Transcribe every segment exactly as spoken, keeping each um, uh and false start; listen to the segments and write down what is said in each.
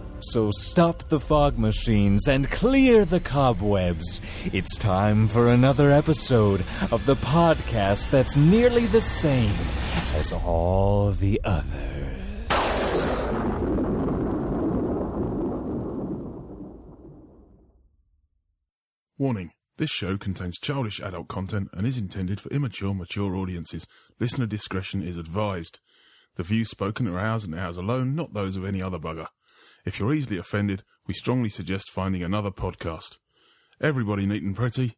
So stop the fog machines and clear the cobwebs. It's time for another episode of the podcast that's nearly the same as all the others. Warning. This show contains childish adult content and is intended for immature, mature audiences. Listener discretion is advised. The views spoken are ours and ours alone, not those of any other bugger. If you're easily offended, we strongly suggest finding another podcast. Everybody neat and pretty,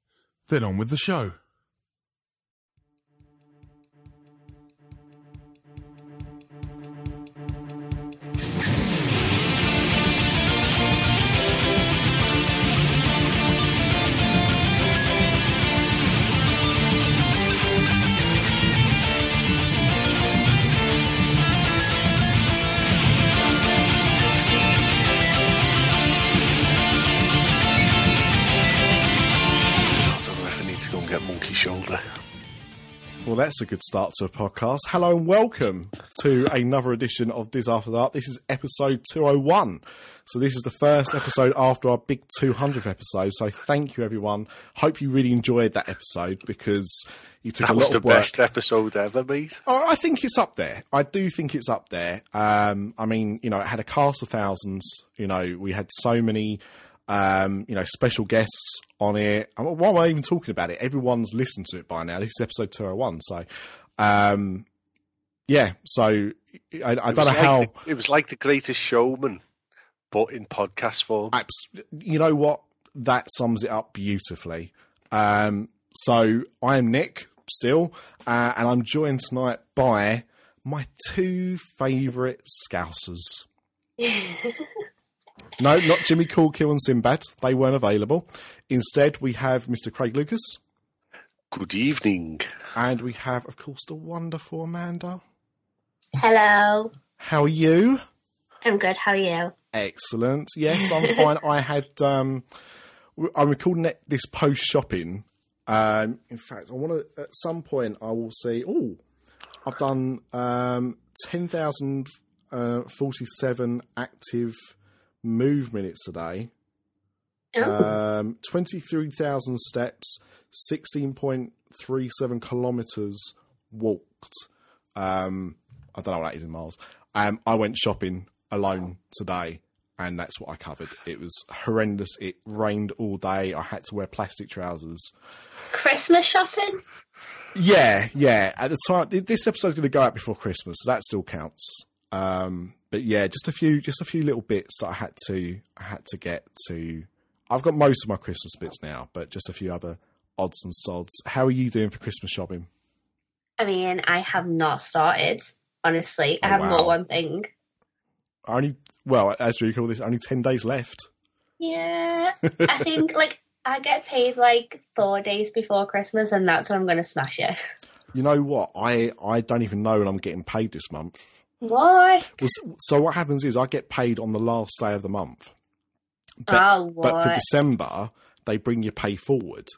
then on with the show. Monkey Shoulder. Well, that's a good start to a podcast. Hello and welcome to another edition of Dis After Dark. This is episode two oh one. So this is the first episode after our big two hundredth episode. So thank you, everyone. Hope you really enjoyed that episode because you took that a lot of work. That was the best episode ever, mate. Oh, I think it's up there. I do think it's up there. Um, I mean, you know, it had a cast of thousands. You know, we had so many... Um, you know, special guests on it. Why am I even talking about it? Everyone's listened to it by now. This is episode two oh one. So, um, yeah. So I, I don't know like how the, it was like The Greatest Showman, but in podcast form. You know what? That sums it up beautifully. Um, so I am Nick still, uh, and I'm joined tonight by my two favourite Scousers. No, not Jimmy Coolkill and Sinbad. They weren't available. Instead, we have Mister Craig Lucas. Good evening. And we have, of course, the wonderful Amanda. Hello. How are you? I'm good. How are you? Excellent. Yes, I'm fine. I had... Um, I'm recording this post-shopping. Um, in fact, I want to... At some point, I will say, oh, I've done um, ten thousand forty-seven active... move minutes a day, oh. um, twenty-three thousand steps, sixteen point three seven kilometres walked. Um, I don't know what that is in miles. Um, I went shopping alone today, and that's what I covered. It was horrendous. It rained all day. I had to wear plastic trousers. Christmas shopping? Yeah, yeah. At the time, this episode's going to go out before Christmas, so that still counts. Um, but yeah, just a few, just a few little bits that I had to, I had to get to. I've got most of my Christmas bits now, but just a few other odds and sods. How are you doing for Christmas shopping? I mean, I have not started, honestly. Oh, I have wow. not one thing. Only, well, as we call this, only ten days left. Yeah. I think like I get paid like four days before Christmas and that's when I'm going to smash it. You know what? I, I don't even know when I'm getting paid this month. What? So what happens is I get paid on the last day of the month. But, oh, what? But for December, they bring your pay forward.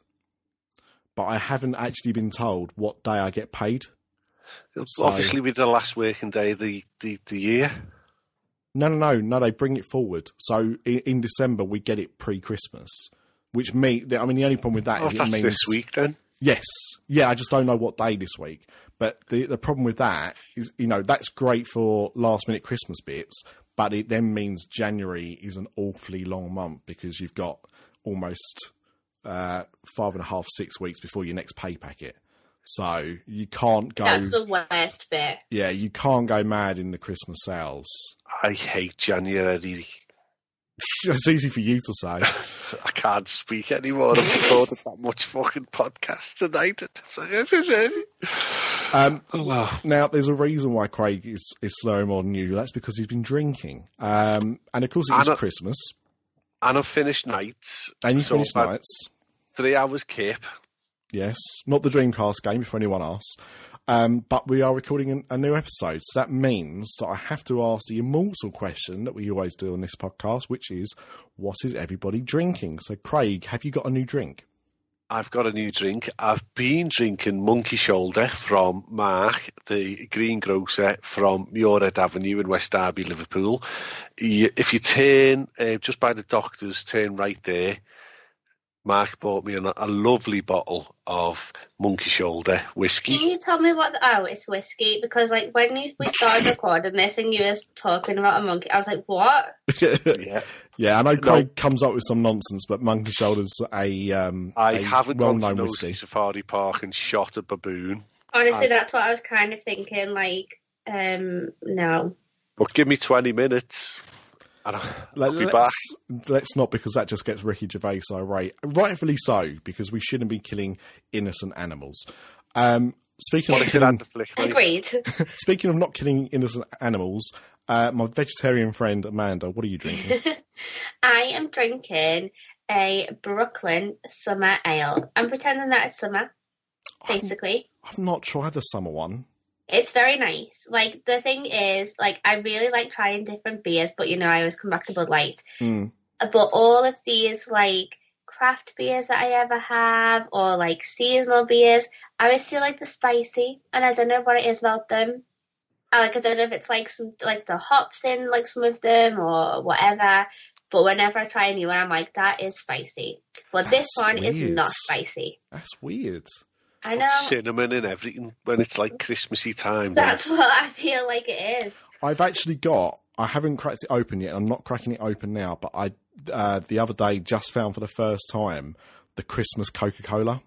But I haven't actually been told what day I get paid. Obviously, so, with the last working day of the, the, the year. No, no, no, no. They bring it forward. So in, in December we get it pre-Christmas, which means I mean the only problem with that oh, is it that's means this week then. Yes, yeah. I just don't know what day this week. But the the problem with that is, you know, that's great for last minute Christmas bits, but it then means January is an awfully long month because you've got almost uh, five and a half, six weeks before your next pay packet. So you can't go... That's the worst bit. Yeah, you can't go mad in the Christmas sales. I hate January. It's easy for you to say. I can't speak anymore. I've recorded that much fucking podcast tonight. um, oh, wow. Now, there's a reason why Craig is, is slower more than usual. That's because he's been drinking. Um, and, of course, it was Christmas. And I've finished nights. And you so finished nights. Three hours cape. Yes, not the Dreamcast game, if anyone asks. Um, but we are recording an, a new episode, so that means that I have to ask the immortal question that we always do on this podcast, which is, what is everybody drinking? So, Craig, have you got a new drink? I've got a new drink. I've been drinking Monkey Shoulder from Mark, the greengrocer from Muirhead Avenue in West Derby, Liverpool. You, if you turn, uh, just by the doctor's, turn right there, Mark bought me a, a lovely bottle of Monkey Shoulder whiskey. Can you tell me what... The, oh, it's whiskey. Because, like, when you, we started recording this and you were talking about a monkey, I was like, what? yeah. yeah, I know Craig no. comes up with some nonsense, but Monkey Shoulder's a um. I a haven't gone to Nosy Safari Park and shot a baboon. Honestly, I, that's what I was kind of thinking, like, um, no. But give me twenty minutes... I'll be let's, back. Let's not, because that just gets Ricky Gervais irate. Rightfully so, because we shouldn't be killing innocent animals. Um, speaking, of killing, Agreed. speaking of not killing innocent animals, uh, my vegetarian friend Amanda, what are you drinking? I am drinking a Brooklyn Summer Ale. I'm pretending that it's summer, basically. I'm, I've not tried the summer one. It's very nice. Like, the thing is, like, I really like trying different beers, but, you know, I always come back to Bud Light. Mm. But all of these, like, craft beers that I ever have or, like, seasonal beers, I always feel like they're spicy, and I don't know what it is about them. I, like, I don't know if it's, like, some like the hops in, like, some of them or whatever, but whenever I try a new one, I'm like, that is spicy. But this one is not spicy. That's weird. I know. Cinnamon and everything when it's like Christmassy time. That's right? What I feel like it is. I've actually got, I haven't cracked it open yet. I'm not cracking it open now, but I uh, the other day just found for the first time the Christmas Coca-Cola.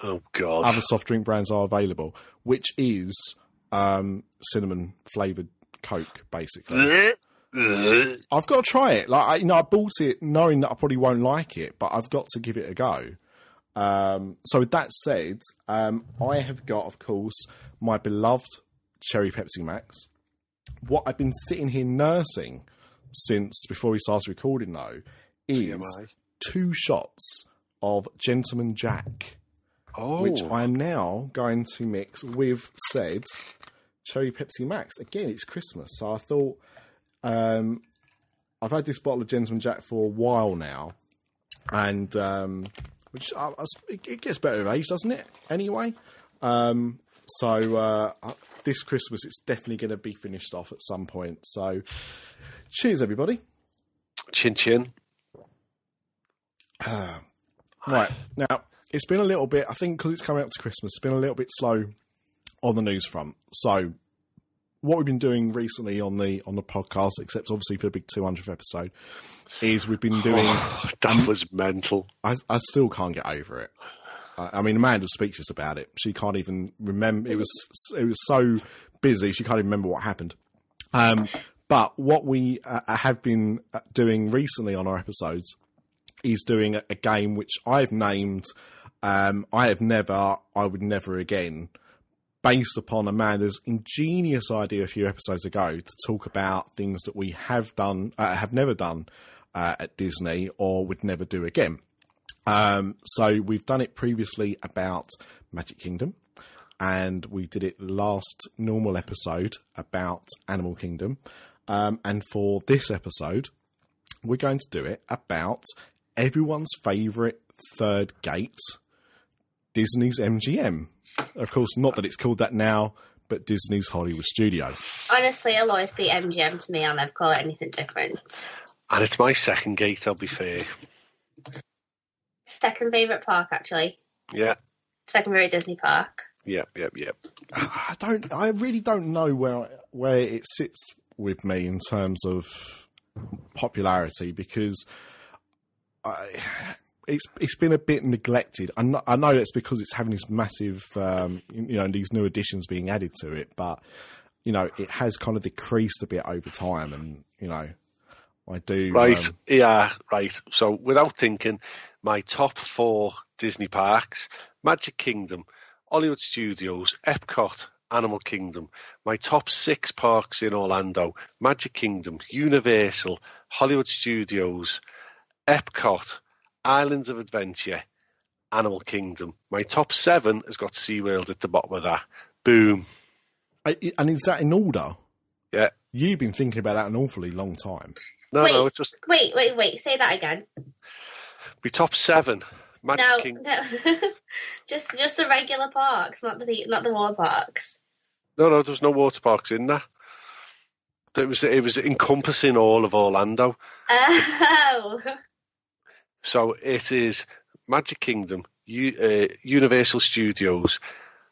Oh, God. Other soft drink brands are available, which is um, cinnamon flavoured Coke, basically. I've got to try it. Like I, you know, I bought it knowing that I probably won't like it, but I've got to give it a go. Um, so with that said, um, I have got, of course, my beloved Cherry Pepsi Max. What I've been sitting here nursing since before we started recording, though, is T M I. Two shots of Gentleman Jack, oh. which I am now going to mix with said Cherry Pepsi Max. Again, it's Christmas, so I thought um, I've had this bottle of Gentleman Jack for a while now, and... Um, Which uh, it gets better with age, doesn't it? Anyway, um, so uh, this Christmas it's definitely going to be finished off at some point. So, cheers, everybody! Chin chin. Uh, right now, it's been a little bit. I think because it's coming up to Christmas, it's been a little bit slow on the news front. So, what we've been doing recently on the on the podcast, except obviously for the big two hundredth episode. Is we've been doing... Oh, that was mental. I, I still can't get over it. I, I mean, Amanda's speechless about it. She can't even remember. It was it was so busy, she can't even remember what happened. Um, but what we uh, have been doing recently on our episodes is doing a, a game which I've named um, I Have Never, I Would Never Again, based upon Amanda's ingenious idea a few episodes ago to talk about things that we have done, uh, have never done, Uh, at Disney or would never do again. Um, so we've done it previously about Magic Kingdom, and we did it last normal episode about Animal Kingdom. Um, and for this episode, we're going to do it about everyone's favourite third gate, Disney's M G M. Of course, not that it's called that now, but Disney's Hollywood Studios. Honestly, it'll always be M G M to me. I'll never call it anything different. And it's my second gate, I'll be fair. Second favourite park, actually. Yeah. Second favourite Disney park. Yep, yep, yep. I don't. I really don't know where where it sits with me in terms of popularity, because I, it's it's been a bit neglected. I know, I know it's because it's having this massive, um, you know, these new additions being added to it, but you know, it has kind of decreased a bit over time, and you know, I do. Right. Um, yeah. Right. So without thinking, my top four Disney parks: Magic Kingdom, Hollywood Studios, Epcot, Animal Kingdom. My top six parks in Orlando: Magic Kingdom, Universal, Hollywood Studios, Epcot, Islands of Adventure, Animal Kingdom. My top seven has got SeaWorld at the bottom of that. Boom. And is that in order? Yeah. You've been thinking about that an awfully long time. No, wait, no, it's just... Wait, wait, wait. Say that again. My top seven... Magic no, Kingdom. no. just just the regular parks, not the not the water parks. No, no, there was no water parks in there. It was it was encompassing all of Orlando. Oh. So it is Magic Kingdom, U, uh, Universal Studios,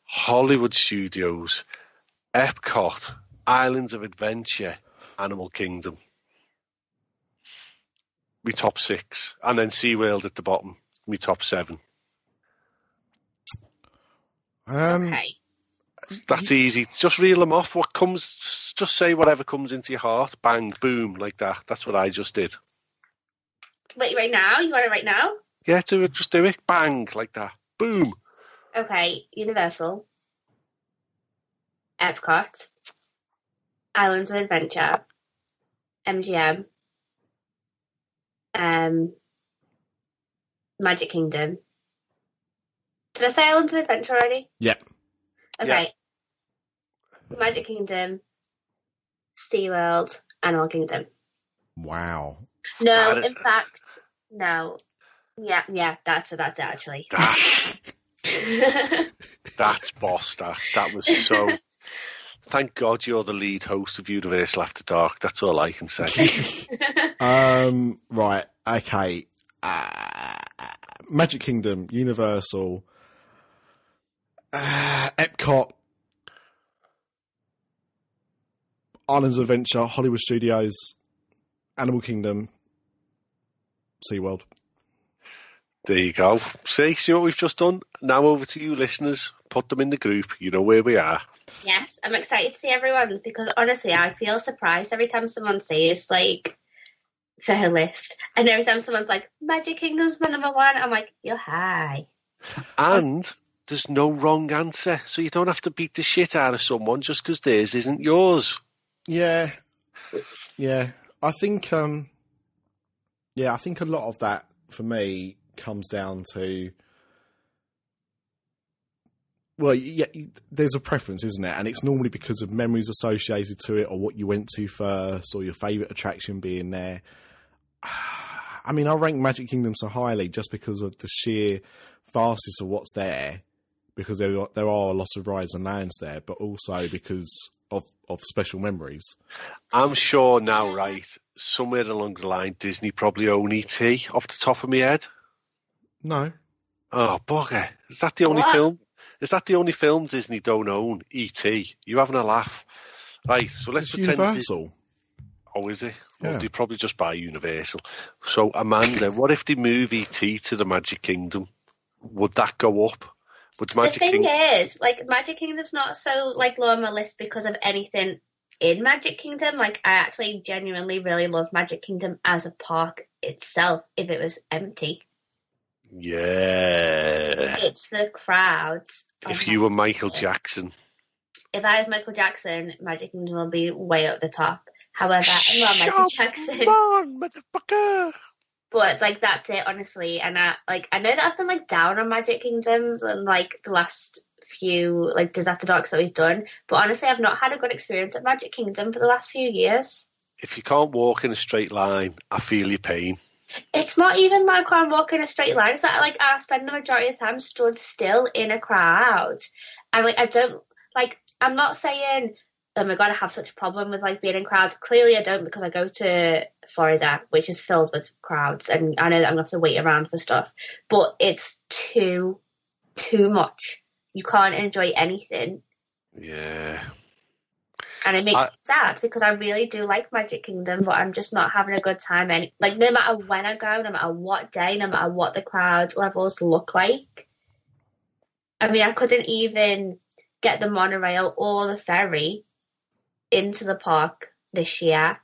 Hollywood Studios, Epcot, Islands of Adventure, Animal Kingdom. We top six, and then SeaWorld at the bottom. Me top seven. Um, okay. That's easy. Just reel them off. What comes? Just say whatever comes into your heart. Bang, boom, like that. That's what I just did. Wait, right now? You want it right now? Yeah, do it. Just do it. Bang, like that. Boom. Okay. Universal. Epcot. Islands of Adventure. M G M. Um. Magic Kingdom. Did I say Islands of Adventure already? Yeah. Okay. Yeah. Magic Kingdom, SeaWorld, Animal Kingdom. Wow. No, that in is... fact, no. Yeah, yeah, that's it, that's it, actually. That's, that's boss, that. That was so... Thank God you're the lead host of Universal After Dark. That's all I can say. um. Right, okay. Uh, Magic Kingdom, Universal, uh, Epcot, Islands of Adventure, Hollywood Studios, Animal Kingdom, SeaWorld. There you go. See, see what we've just done? Now over to you, listeners. Put them in the group. You know where we are. Yes, I'm excited to see everyone's, because honestly, I feel surprised every time someone says, like... to her list, and every time someone's like, Magic Kingdom's my number one, I'm like, you're high. And there's no wrong answer, so you don't have to beat the shit out of someone just because theirs isn't yours. Yeah, yeah. I think, um, yeah, I think a lot of that for me comes down to, well, yeah, there's a preference, isn't it? And it's normally because of memories associated to it, or what you went to first, or your favourite attraction being there. I mean, I rank Magic Kingdom so highly just because of the sheer vastness of what's there, because there are, there are lots of rides and lands there, but also because of, of special memories. I'm sure now, right, somewhere along the line, Disney probably own E T off the top of my head. No. Oh, bugger. Is that the only what? film? Is that the only film Disney don't own? E T. You having a laugh? Right, so let's it's pretend... Universal. Oh, is it? Yeah. Well, they probably just buy Universal. So, Amanda, what if they move E T to the Magic Kingdom? Would that go up? Would Magic the thing King- is, like, Magic Kingdom's not so, like, low on my list because of anything in Magic Kingdom. Like, I actually genuinely really love Magic Kingdom as a park itself if it was empty. Yeah. It's the crowds. If you were Michael Jackson. If I was Michael Jackson, Magic Kingdom will be way up the top. However, I'm not Michael Jackson. Come on, motherfucker. But, like, that's it, honestly. And, I, like, I know that I've been, like, down on Magic Kingdom in, like, the last few, like, Disaster Docs that we've done. But, honestly, I've not had a good experience at Magic Kingdom for the last few years. If you can't walk in a straight line, I feel your pain. It's not even like I'm walking a straight line. It's that like I spend the majority of the time stood still in a crowd, and like I don't like I'm not saying, oh my God, I have such a problem with like being in crowds. Clearly I don't, because I go to Florida, which is filled with crowds, and I know that I'm going to have to wait around for stuff, but it's too, too much. You can't enjoy anything. Yeah. And it makes I, me sad, because I really do like Magic Kingdom, but I'm just not having a good time. Any, like, no matter when I go, no matter what day, no matter what the crowd levels look like. I mean, I couldn't even get the monorail or the ferry into the park this year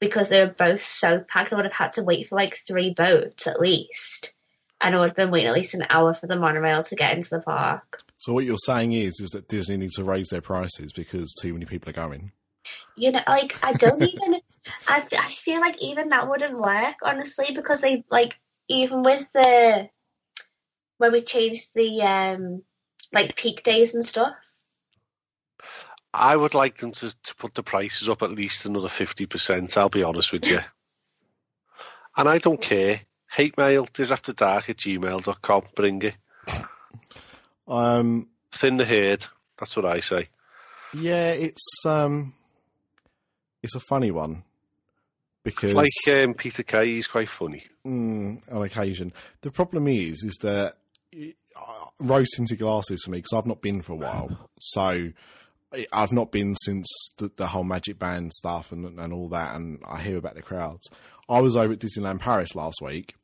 because they were both so packed. I would have had to wait for, like, three boats at least. And I would have been waiting at least an hour for the monorail to get into the park. So what you're saying is, is that Disney needs to raise their prices because too many people are going. You know, like, I don't even, I, f- I feel like even that wouldn't work, honestly, because they, like, even with the, when we changed the, um, like, peak days and stuff. I would like them to, to put the prices up at least another fifty percent, I'll be honest with you. And I don't care. Hate mail, disafterdark at gmail dot com, bring it. Um, Thin the herd, that's what I say. Yeah, it's um, it's a funny one because, like um, Peter Kay, he's quite funny mm, on occasion. The problem is, is that it, uh, rose tinted glasses for me, because I've not been for a while. So I've not been since the, the whole Magic Band stuff and and all that, and I hear about the crowds. I was over at Disneyland Paris last week,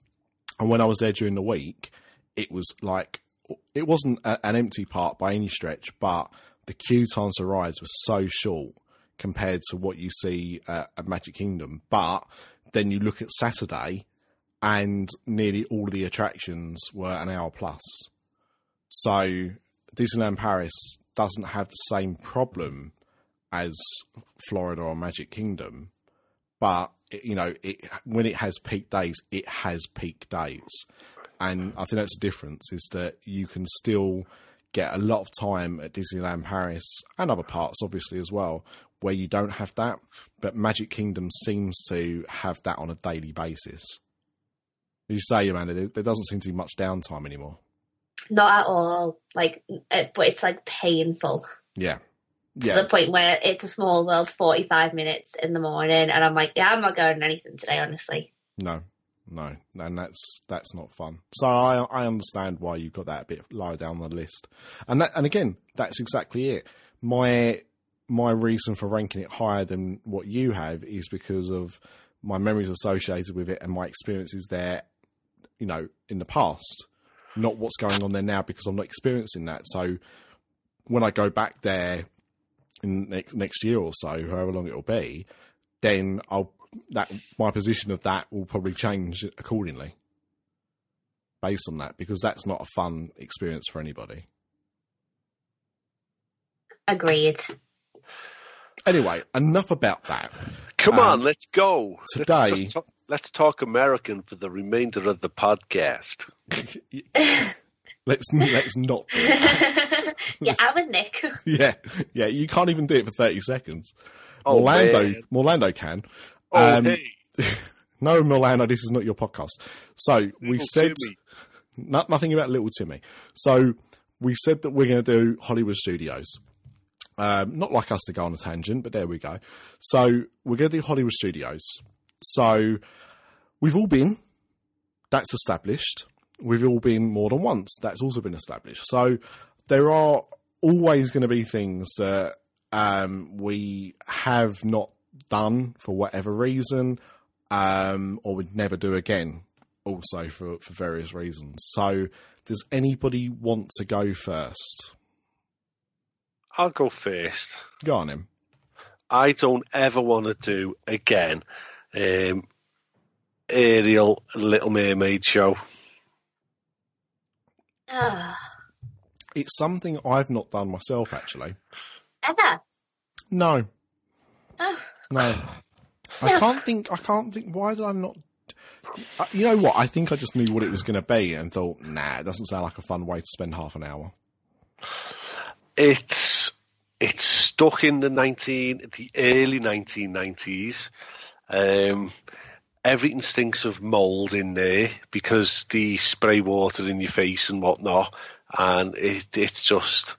and when I was there during the week, it was like. It wasn't a, an empty park by any stretch, but the queue times for rides were so short compared to what you see at, at Magic Kingdom. But then you look at Saturday, and nearly all of the attractions were an hour plus. So Disneyland Paris doesn't have the same problem as Florida or Magic Kingdom, but it, you know, it, when it has peak days, it has peak days. And I think that's the difference, is that you can still get a lot of time at Disneyland Paris and other parts, obviously, as well, where you don't have that. But Magic Kingdom seems to have that on a daily basis. You say, Amanda, there doesn't seem to be much downtime anymore. Not at all. Like, it, but it's, like, painful. Yeah. Yeah. To the point where it's a small world, forty-five minutes in the morning, and I'm like, yeah, I'm not going to anything today, honestly. No. No, and that's that's not fun. So I I understand why you've got that a bit lower down the list, and that, and again, that's exactly it. My my reason for ranking it higher than what you have is because of my memories associated with it and my experiences there, you know, in the past, not what's going on there now, because I'm not experiencing that. So when I go back there in next next year or so, however long it'll be, then I'll. That my position of that will probably change accordingly based on that, because that's not a fun experience for anybody. Agreed. Anyway, enough about that. Come um, on, let's go. Today, let's, talk, let's talk American for the remainder of the podcast. let's let's not. Do that. Yeah, I'm with Nick. Yeah, yeah. You can't even do it for thirty seconds. Oh, Orlando, man. Orlando can. Oh, um, hey. No, Milano, this is not your podcast. So we little said not, nothing about Little Timmy. So we said that we're going to do Hollywood Studios. Um, not like us to go on a tangent, but there we go. So we're going to do Hollywood Studios. So we've all been. That's established. We've all been more than once. That's also been established. So there are always going to be things that um, we have not done for whatever reason, um, or would never do again, also for, for various reasons. So does anybody want to go first? I'll go first. Go on, him. I don't ever want to do again um, Ariel Little Mermaid show. Ugh. It's something I've not done myself, actually. Ever? No. Oh. No, I can't think. I can't think. Why did I not? You know what? I think I just knew what it was going to be and thought, nah, it doesn't sound like a fun way to spend half an hour. It's it's stuck in the nineteen, the early nineteen nineties. Um, everything stinks of mould in there because the spray water in your face and whatnot, and it it's just.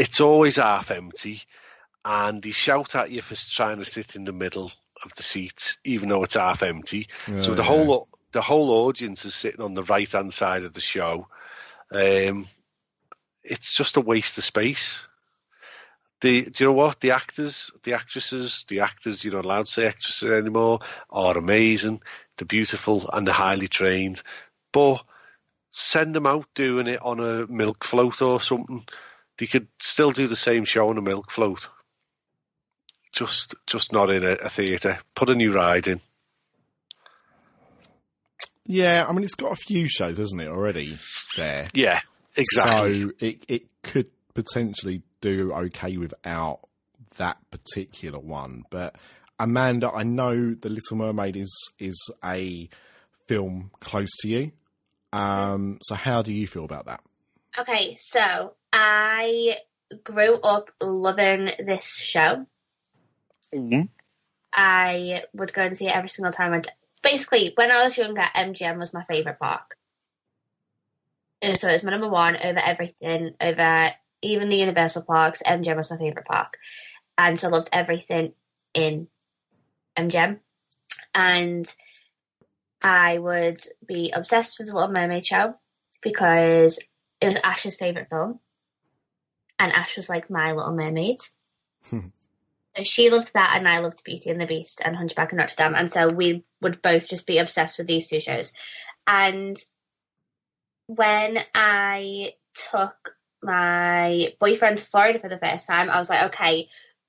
it's always half empty, and they shout at you for trying to sit in the middle of the seat, even though it's half empty. Oh, so the yeah. whole the whole audience is sitting on the right hand side of the show. Um, it's just a waste of space. The, do you know what? The actors, the actresses, the actors, you're not allowed to say actresses anymore, are amazing. They're beautiful and they're highly trained. But send them out doing it on a milk float or something. They could still do the same show on a milk float. Just just not in a, a theatre. Put a new ride in. Yeah, I mean, it's got a few shows, hasn't it, already there? Yeah, exactly. So it, it could potentially do okay without that particular one. But Amanda, I know The Little Mermaid is is a film close to you. Um, so how do you feel about that? Okay, so I grew up loving this show. Mm-hmm. I would go and see it every single time. I'd, basically, when I was younger, M G M was my favourite park. So it was my number one over everything, over even the Universal parks. M G M was my favourite park. And so I loved everything in M G M. And I would be obsessed with The Little Mermaid show because it was Ash's favourite film. And Ash was like my Little Mermaid. She loved that and I loved Beauty and the Beast and Hunchback of Notre Dame. And so we would both just be obsessed with these two shows. And when I took my boyfriend to Florida for the first time, I was like, okay,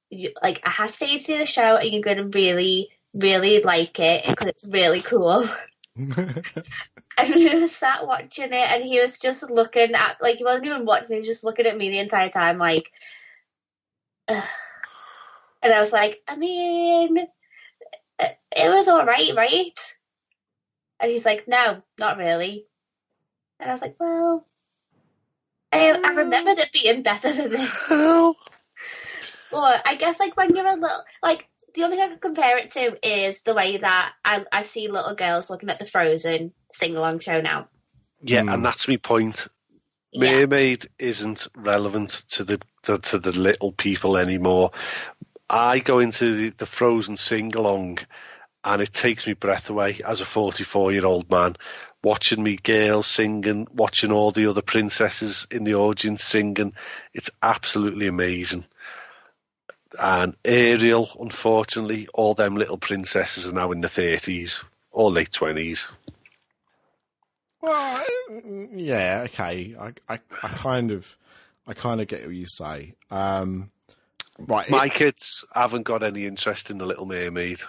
you, like I have to take you to the show and you're going to really, really like it because it's really cool. And he was sat watching it and he was just looking at, like he wasn't even watching, he was just looking at me the entire time like... Ugh. And I was like, I mean, it was all right, right? And he's like, no, not really. And I was like, well, I, I remembered it being better than this. Well, I guess, like, when you're a little, like, the only thing I could compare it to is the way that I, I see little girls looking at the Frozen sing-along show now. Yeah, mm. and that's my point. Yeah. Mermaid isn't relevant to the to, to the little people anymore. I go into the, the Frozen sing-along and it takes me breath away as a forty-four-year-old man, watching me girls singing, watching all the other princesses in the audience singing. It's absolutely amazing. And Ariel, unfortunately, all them little princesses are now in the thirties or late twenties. Well, yeah, okay. I, I, I kind of I kind of get what you say. Um Right, My it, kids haven't got any interest in The Little Mermaid.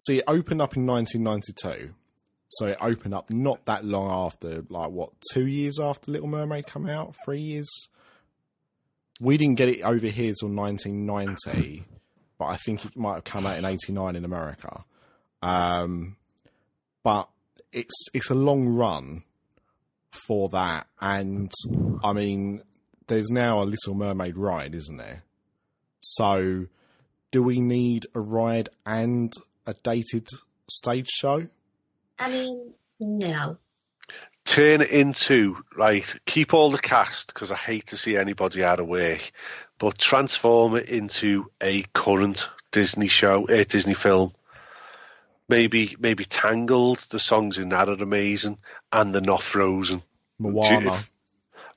See, it opened up in nineteen ninety-two. So it opened up not that long after, like, what, two years after Little Mermaid came out? Three years? We didn't get it over here till nineteen ninety, but I think it might have come out in eighty-nine in America. Um, but it's it's a long run for that. And, I mean, there's now a Little Mermaid ride, isn't there? So, do we need a ride and a dated stage show? I mean, no. Turn it into, right, keep all the cast, because I hate to see anybody out of work, but transform it into a current Disney show, a Disney film. Maybe maybe Tangled, the songs in that are amazing, and they're not Frozen. Moana.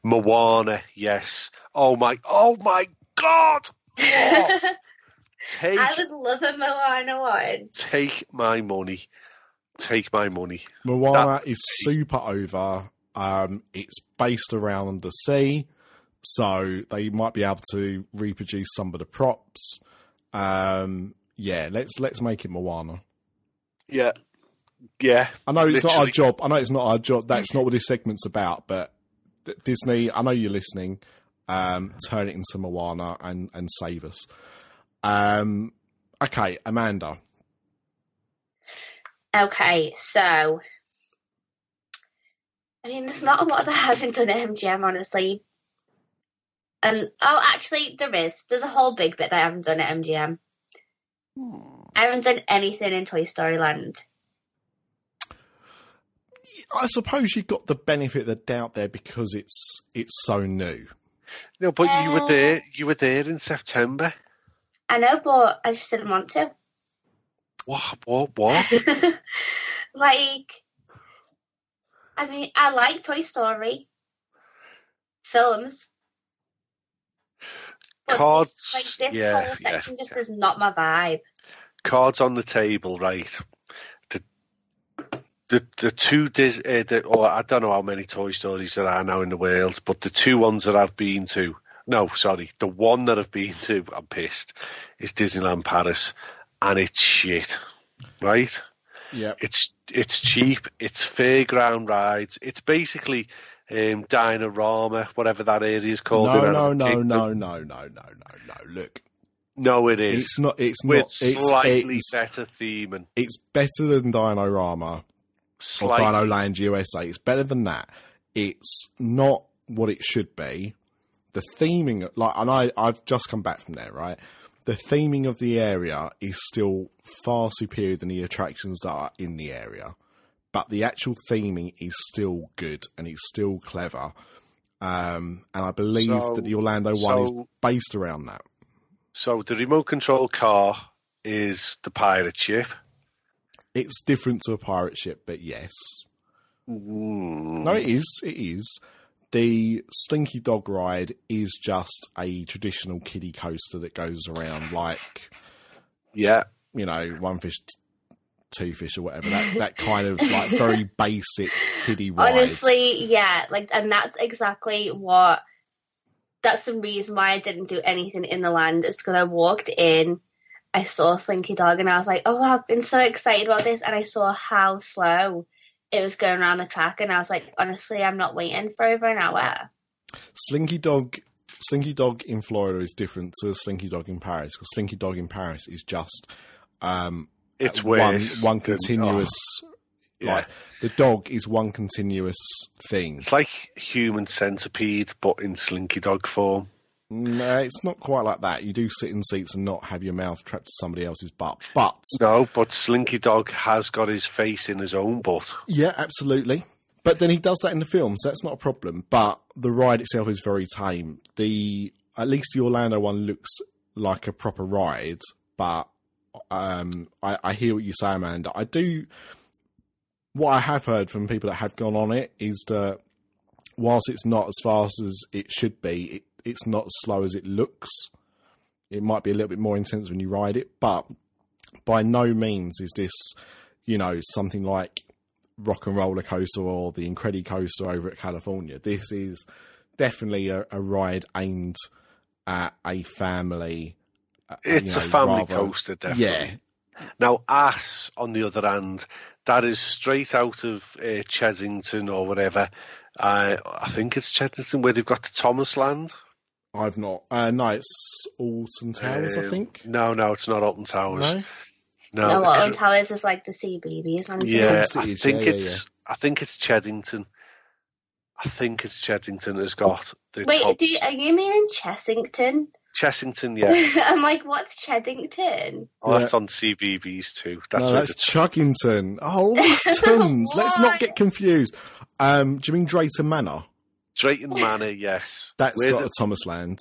Moana, yes. Oh my, oh my God! Oh, take, I would love a Moana one. Take my money. Take my money. Moana that, is super over. Um, it's based around the sea, so they might be able to reproduce some of the props. Um, yeah, let's let's make it Moana. Yeah, yeah. I know it's literally. not our job. I know it's not our job. That's not what this segment's about. But Disney, I know you're listening. Um, turn it into Moana and, and save us. Um, okay, Amanda. Okay, so I mean, there's not a lot that I haven't done at M G M, honestly. And oh, actually, there is. There's a whole big bit that I haven't done at M G M. Hmm. I haven't done anything in Toy Story Land. I suppose you've got the benefit of the doubt there because it's it's so new. No, but uh, you were there. You were there in September. I know, but I just didn't want to. What? What? What? Like, I mean, I like Toy Story films. But Cards. This, like, this yeah, whole section yeah, just yeah. is not my vibe. Cards on the table, right? The the the two Dis, uh, the, or I don't know how many Toy Stories there are now in the world, but the two ones that I've been to, no, sorry, the one that I've been to, I'm pissed, is Disneyland Paris, and it's shit, right? Yeah, it's it's cheap, it's fairground rides, it's basically um, Dinorama, whatever that area is called. No, in no, no, Kingdom. no, no, no, no, no, no. Look. No, it is. It's not. It's With not. It's slightly it's, better theming. It's better than Dinorama slightly. Or Dino Land U S A. It's better than that. It's not what it should be. The theming, like, and I, I've just come back from there, right? The theming of the area is still far superior than the attractions that are in the area, but the actual theming is still good and it's still clever. Um, and I believe so, that the Orlando so, one is based around that. So the remote control car is the pirate ship. It's different to a pirate ship, but yes. Mm. No, it is. It is. The Slinky Dog ride is just a traditional kiddie coaster that goes around like, yeah, you know, one fish, two fish, or whatever. That that kind of like very basic kiddie ride. Honestly, yeah, like, and that's exactly what. That's the reason why I didn't do anything in the land. It's because I walked in, I saw Slinky Dog, and I was like, oh, I've been so excited about this. And I saw how slow it was going around the track. And I was like, honestly, I'm not waiting for over an hour. Slinky Dog Slinky Dog in Florida is different to Slinky Dog in Paris, because Slinky Dog in Paris is just um, it's one, one continuous... Oh. Yeah. Like, the dog is one continuous thing. It's like Human Centipede, but in Slinky Dog form. No, it's not quite like that. You do sit in seats and not have your mouth trapped to somebody else's butt. But no, but Slinky Dog has got his face in his own butt. Yeah, absolutely. But then he does that in the film, so that's not a problem. But the ride itself is very tame. The at least the Orlando one looks like a proper ride. But um, I, I hear what you say, Amanda. I do... What I have heard from people that have gone on it is that whilst it's not as fast as it should be, it, it's not as slow as it looks. It might be a little bit more intense when you ride it, but by no means is this, you know, something like Rock and Roller Coaster or the Incredicoaster over at California. This is definitely a, a ride aimed at a family. It's you know, a family rather, coaster, definitely. Yeah. Now, Ass, on the other hand, that is straight out of uh, Chessington or whatever. Uh, I think it's Chessington where they've got the Thomas Land. I've not. Uh, no, it's Alton Towers, uh, I think. No, no, it's not Alton Towers. No, no, no Alton Towers is like the CBeebies. Yeah, I think yeah, it's. Yeah, yeah. I think it's Chessington. I think it's Chessington has got. The Wait, top... do you, are you meaning Chessington? Chessington, yeah. I'm like, what's Chessington? Oh, yeah. That's on CBeebies too. That's, no, that's Chuckington. Oh, it's tons. Let's not get confused. Um, do you mean Drayton Manor? Drayton Manor, yes. That's We're got the... Thomas Land.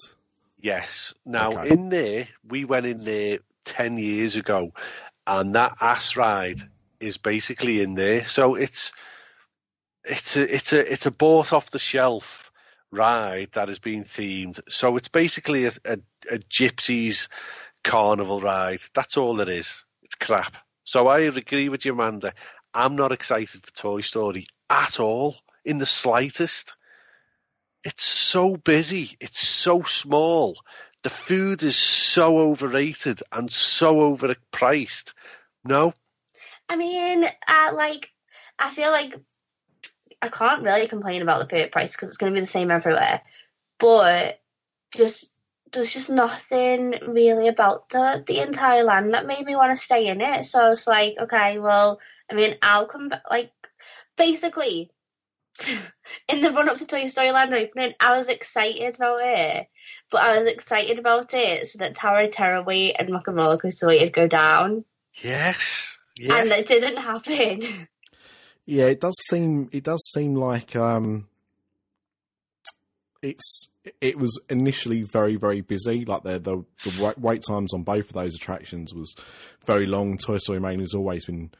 Yes. Now, okay. in there, we went in there ten years ago, and that Ass ride is basically in there. So it's it's a, it's a, it's a bought off the shelf ride that has been themed, so it's basically a, a, a gypsies carnival ride. That's all it is. It's crap. So I agree with you, Amanda. I'm not excited for Toy Story at all, in the slightest. It's so busy. It's so small. The food is so overrated and so overpriced. No? I mean, uh, like, I feel like I can't really complain about the food price because it's going to be the same everywhere. But just there's just nothing really about the, the entire land that made me want to stay in it. So I was like, okay, well, I mean, I'll come back. Like, basically, in the run-up to Toy Story Land opening, I was excited about it. But I was excited about it so that Tower of Terror weight and Rock and Roller Coaster weight would go down. Yes. yes. And that didn't happen. Yeah, it does seem it does seem like um, it's it was initially very, very busy. Like the the, the wait times on both of those attractions was very long. Toy Story Mania has always been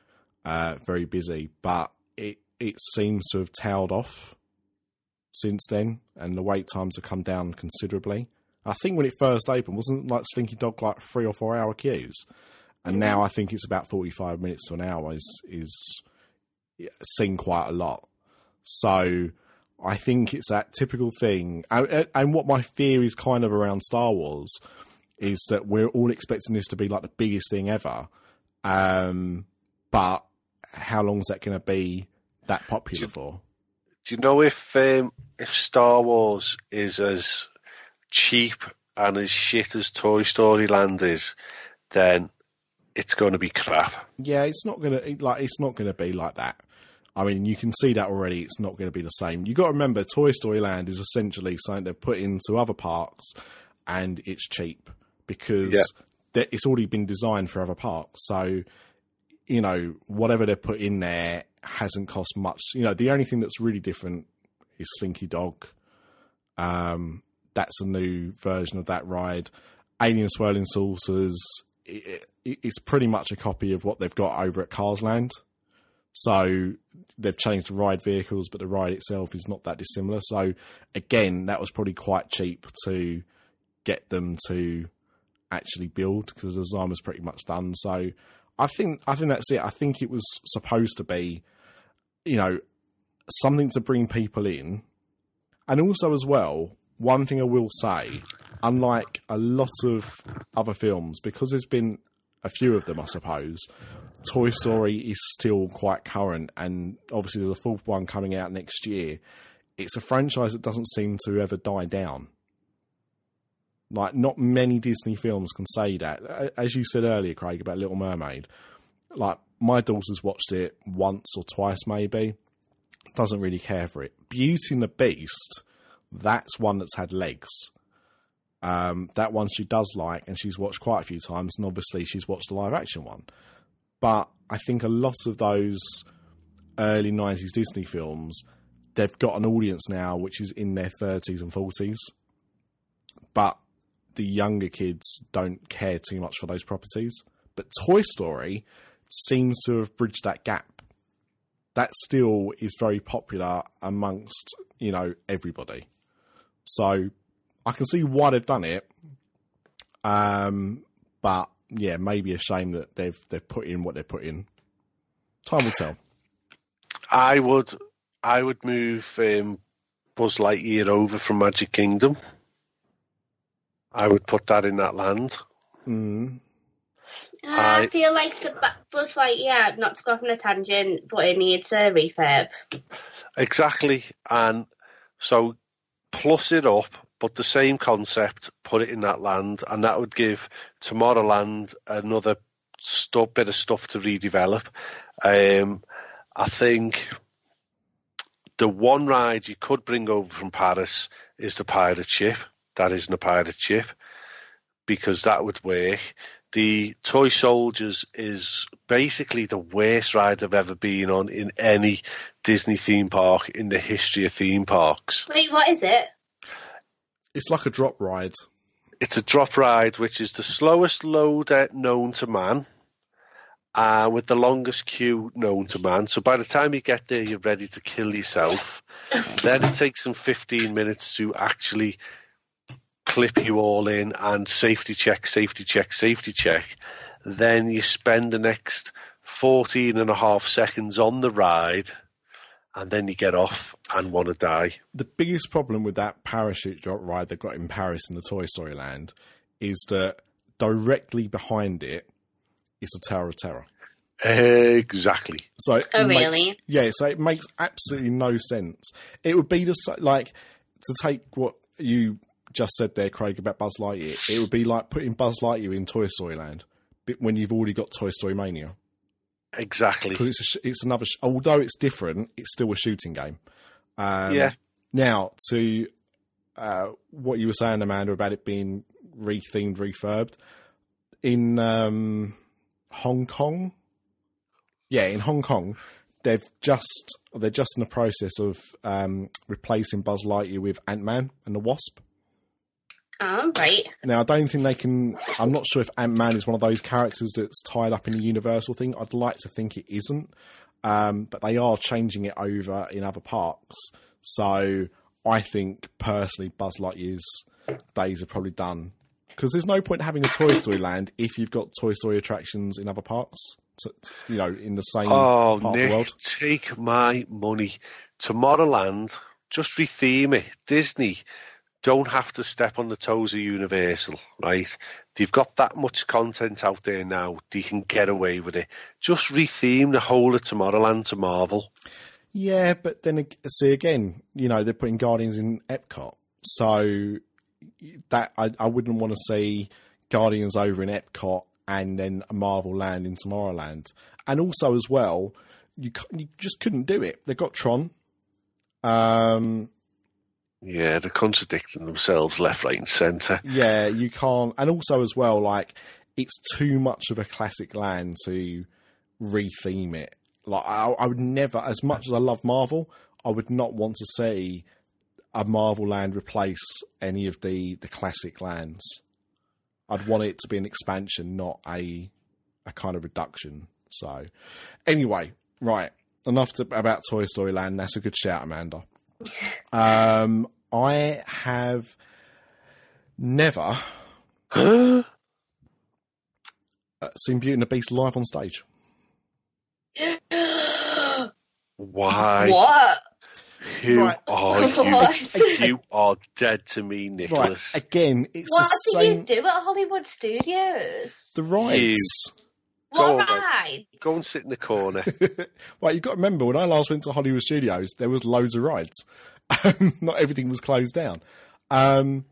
uh, very busy, but it it seems to have tailed off since then, and the wait times have come down considerably. I think when it first opened, wasn't like Slinky Dog like three or four hour queues, and now I think it's about forty-five minutes to an hour is is seen quite a lot. So I think it's that typical thing, and, and what my fear is kind of around Star Wars is that we're all expecting this to be like the biggest thing ever, um, but how long is that going to be that popular do, for? Do you know if um, if Star Wars is as cheap and as shit as Toy Story Land is, then it's going to be crap. Yeah, it's not going to like it's not going to be like that. I mean, you can see that already. It's not going to be the same. You got to remember, Toy Story Land is essentially something they've put into other parks, and it's cheap because yeah. it's already been designed for other parks. So, you know, whatever they put in there hasn't cost much. You know, the only thing that's really different is Slinky Dog. Um, that's a new version of that ride. Alien Swirling Saucers. It, it, it's pretty much a copy of what they've got over at Cars Land. So they've changed the ride vehicles, but the ride itself is not that dissimilar. So again, that was probably quite cheap to get them to actually build because the design was pretty much done. So I think I think that's it. I think it was supposed to be, you know, something to bring people in. And also as well, one thing I will say, unlike a lot of other films, because there's been a few of them, I suppose, Toy Story is still quite current, and obviously there's a fourth one coming out next year. It's a franchise that doesn't seem to ever die down. Like, not many Disney films can say that. As you said earlier, Craig, about Little Mermaid, like, my daughter's watched it once or twice maybe, doesn't really care for it. Beauty and the Beast, that's one that's had legs. Um, that one she does like, and she's watched quite a few times, and obviously she's watched the live-action one. But I think a lot of those early nineties Disney films, they've got an audience now which is in their thirties and forties. But the younger kids don't care too much for those properties. But Toy Story seems to have bridged that gap. That still is very popular amongst, you know, everybody. So I can see why they've done it. Um, but... yeah, maybe a shame that they've they've put in what they've put in. Time will tell. I would I would move um, Buzz Lightyear over from Magic Kingdom. I would put that in that land. Mm. Uh, I, I feel like the Buzz Lightyear, not to go off on a tangent, but it needs a refurb. Exactly, and so plus it up. But the same concept, put it in that land, and that would give Tomorrowland another st- bit of stuff to redevelop. Um, I think the one ride you could bring over from Paris is the pirate ship. That isn't a pirate ship, because that would work. The Toy Soldiers is basically the worst ride I've ever been on in any Disney theme park in the history of theme parks. Wait, what is it? It's like a drop ride. It's a drop ride, which is the slowest loader known to man, uh, with the longest queue known to man. So by the time you get there, you're ready to kill yourself. Then it takes them fifteen minutes to actually clip you all in and safety check, safety check, safety check. Then you spend the next fourteen and a half seconds on the ride, and then you get off and want to die. The biggest problem with that parachute drop ride they've got in Paris in the Toy Story Land is that directly behind it is the Tower of Terror. Exactly. So oh, makes, really? Yeah, so it makes absolutely no sense. It would be just like, to take what you just said there, Craig, about Buzz Lightyear, it would be like putting Buzz Lightyear in Toy Story Land when you've already got Toy Story Mania. Exactly, because it's a, it's another. Sh- although it's different, it's still a shooting game. Um, yeah. Now to uh, what you were saying, Amanda, about it being rethemed, refurbed in um, Hong Kong. Yeah, in Hong Kong, they've just they're just in the process of um, replacing Buzz Lightyear with Ant-Man and the Wasp. Oh, right. Now, I don't think they can... I'm not sure if Ant-Man is one of those characters that's tied up in the Universal thing. I'd like to think it isn't. Um, but they are changing it over in other parks. So I think, personally, Buzz Lightyear's days are probably done. Because there's no point having a Toy Story Land if you've got Toy Story attractions in other parks. To, to, you know, in the same oh, part Nick, of the world. Take my money. Tomorrowland, just retheme it. Disney don't have to step on the toes of Universal, right? They've got that much content out there now. They can get away with it. Just retheme the whole of Tomorrowland to Marvel. Yeah, but then, see, again, you know, they're putting Guardians in Epcot. So that I, I wouldn't want to see Guardians over in Epcot and then a Marvel Land in Tomorrowland. And also, as well, you, you just couldn't do it. They've got Tron. Um... Yeah, they're contradicting themselves left, right and centre. Yeah, you can't. And also as well, like, it's too much of a classic land to retheme it. Like, I, I would never, as much as I love Marvel, I would not want to see a Marvel land replace any of the, the classic lands. I'd want it to be an expansion, not a a kind of reduction. So, anyway, right, enough to, about Toy Story Land. That's a good shout, Amanda. Um, I have never seen Beauty and the Beast live on stage. Why? What? Who right. are you? You are dead to me, Nicholas. Right. Again, it's what the same... What do you do at Hollywood Studios? The rides. You. Go, on, go and sit in the corner. Right, you've got to remember, when I last went to Hollywood Studios, there was loads of rides. Not everything was closed down. Um,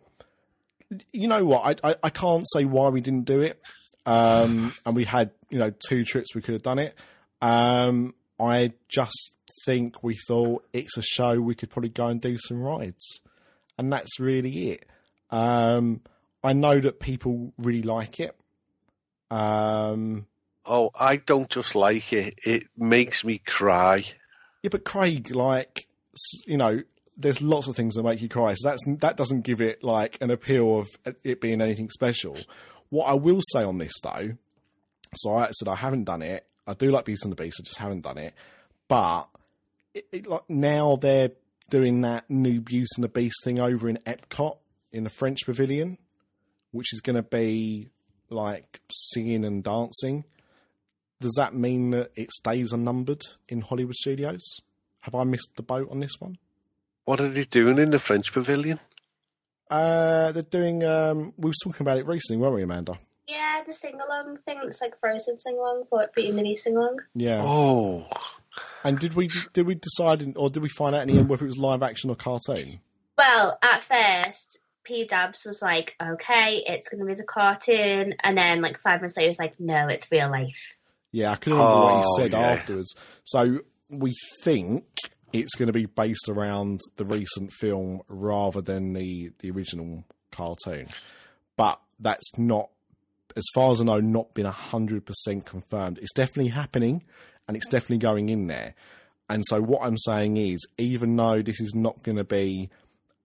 you know what? I, I, I can't say why we didn't do it. Um, and we had, you know, two trips we could have done it. Um, I just think we thought it's a show we could probably go and do some rides. And that's really it. Um, I know that people really like it. Um... Oh, I don't just like it. It makes me cry. Yeah, but Craig, like, you know, there's lots of things that make you cry. So that's, that doesn't give it, like, an appeal of it being anything special. What I will say on this, though, so I said I haven't done it. I do like Beauty and the Beast, I just haven't done it. But it, it, like, now they're doing that new Beauty and the Beast thing over in Epcot in the French Pavilion, which is going to be, like, singing and dancing. Does that mean that its days are numbered in Hollywood Studios? Have I missed the boat on this one? What are they doing in the French Pavilion? Uh, they're doing... Um, we were talking about it recently, weren't we, Amanda? Yeah, the sing-along thing. It's like Frozen sing-along, but Beauty and the Beast sing-along. Yeah. Oh. And did we did we decide, or did we find out in the end whether it was live action or cartoon? Well, at first... P. Dabs was like, okay, it's going to be the cartoon. And then, like, five minutes later, he was like, no, it's real life. Yeah, I couldn't remember oh, what he said yeah. afterwards. So we think it's going to be based around the recent film rather than the, the original cartoon. But that's not, as far as I know, not been one hundred percent confirmed. It's definitely happening, and it's definitely going in there. And so what I'm saying is, even though this is not going to be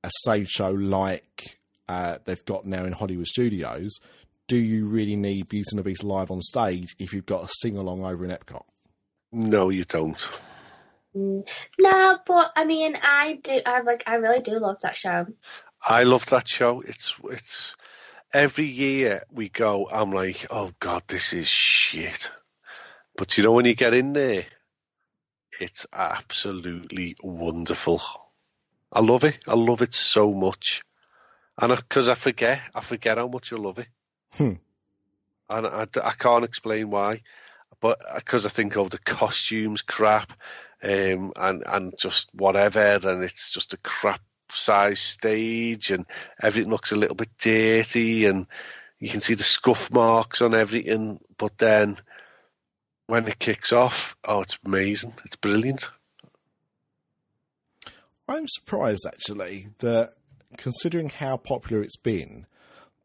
a stage show like uh, they've got now in Hollywood Studios, do you really need Beauty and the Beast live on stage if you've got a sing-along over in Epcot? No, you don't. Mm, no, but I mean, I do. I like. I really do love that show. I love that show. It's it's every year we go, I'm like, oh god, this is shit. But you know, when you get in there, it's absolutely wonderful. I love it. I love it so much. And because I, I forget, I forget how much I love it. Hmm. And I, I can't explain why, but because I think of the costumes crap um, and, and just whatever, and it's just a crap size stage and everything looks a little bit dirty and you can see the scuff marks on everything. But then when it kicks off, oh, it's amazing. It's brilliant. I'm surprised, actually, that considering how popular it's been,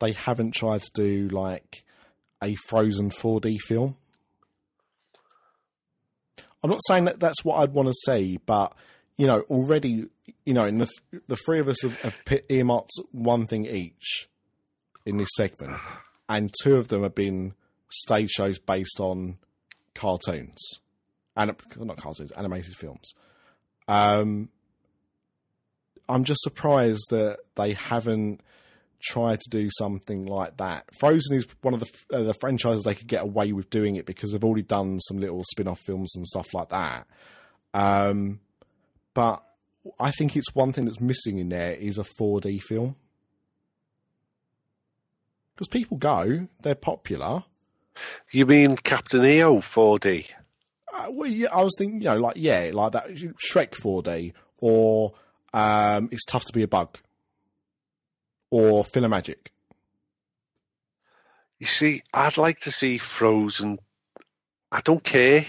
they haven't tried to do, like, a Frozen four D film. I'm not saying that that's what I'd want to see, but, you know, already, you know, in the th- the three of us have, have earmarked one thing each in this segment, and two of them have been stage shows based on cartoons, and anim- not cartoons, animated films. Um, I'm just surprised that they haven't tried to do something like that. Frozen is one of the, uh, the franchises they could get away with doing it, because they've already done some little spin-off films and stuff like that. Um, but I think it's one thing that's missing in there is a four D film. Because people go, they're popular. You mean Captain E O four D? Uh, well, yeah, I was thinking, you know, like, yeah, like that Shrek four D, or um, It's Tough to Be a Bug, or Philomagic. You see, I'd like to see Frozen. I don't care.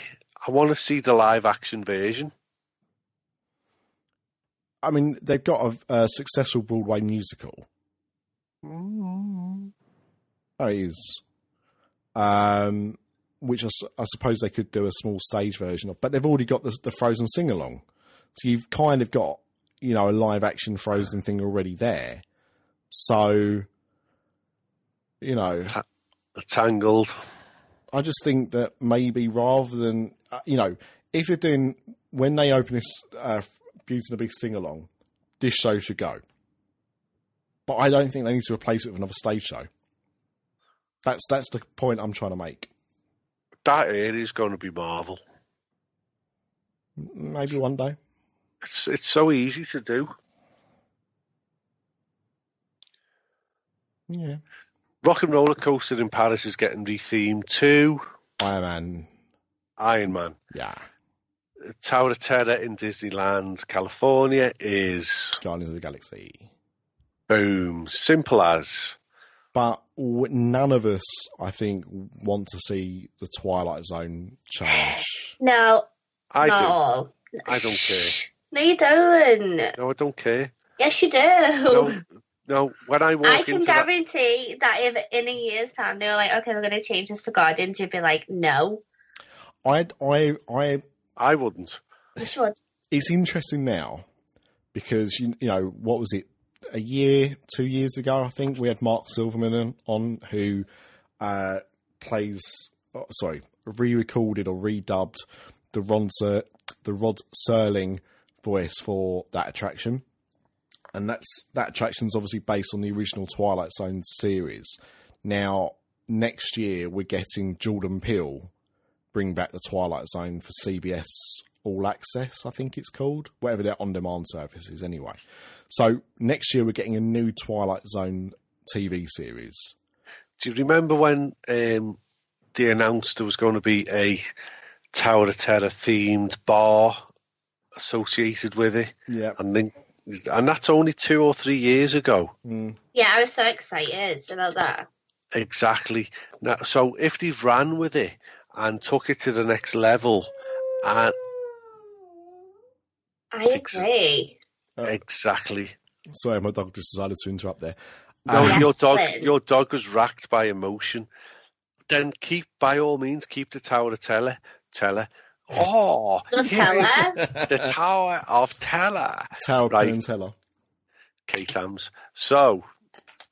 I want to see the live action version. I mean, they've got a, a successful Broadway musical. Mm-hmm. Oh, it is. Um, which I, I suppose they could do a small stage version of, but they've already got the, the Frozen sing-along. So you've kind of got, you know, a live-action Frozen thing already there. So, you know... Ta- tangled. I just think that maybe rather than... Uh, you know, if they're doing... When they open this uh, Beauty and the Beast sing-along, this show should go. But I don't think they need to replace it with another stage show. That's that's the point I'm trying to make. That it is going to be Marvel. Maybe one day. It's it's so easy to do. Yeah. Rock and Roller Coaster in Paris is getting rethemed to Iron Man. Iron Man. Yeah. Tower of Terror in Disneyland, California is Guardians of the Galaxy. Boom. Simple as. But none of us, I think, want to see the Twilight Zone change. No. I not do. All. I don't care. No, you don't. No, I don't care. Yes, you do. No, no when I walk I can into guarantee that... that if in a year's time they were like, okay, we're going to change this to Guardians, you'd be like, no. I, I, I, I wouldn't. You should. It's interesting now because, you, you know, what was it? A year, two years ago, I think, we had Mark Silverman on, who uh, plays, oh, sorry, re-recorded or redubbed the Ron Ser- the Rod Serling voice for that attraction. And that's that attraction's obviously based on the original Twilight Zone series. Now, next year, we're getting Jordan Peele bring back the Twilight Zone for C B S All Access, I think it's called, whatever their on-demand service is anyway. So next year we're getting a new Twilight Zone T V series. Do you remember when um, they announced there was going to be a Tower of Terror themed bar associated with it? Yeah. And then, and that's only two or three years ago. Mm. Yeah, I was so excited about that. Exactly. Now, so if they've ran with it and took it to the next level and... I agree. Uh, exactly. Sorry, my dog just decided to interrupt there. No, um, your dog, your dog was racked by emotion. Then keep, by all means, keep the Tower of Terror. Terror. Oh, the Terror. The Tower of Terror. Tower right. of Terror. K-Tams. So,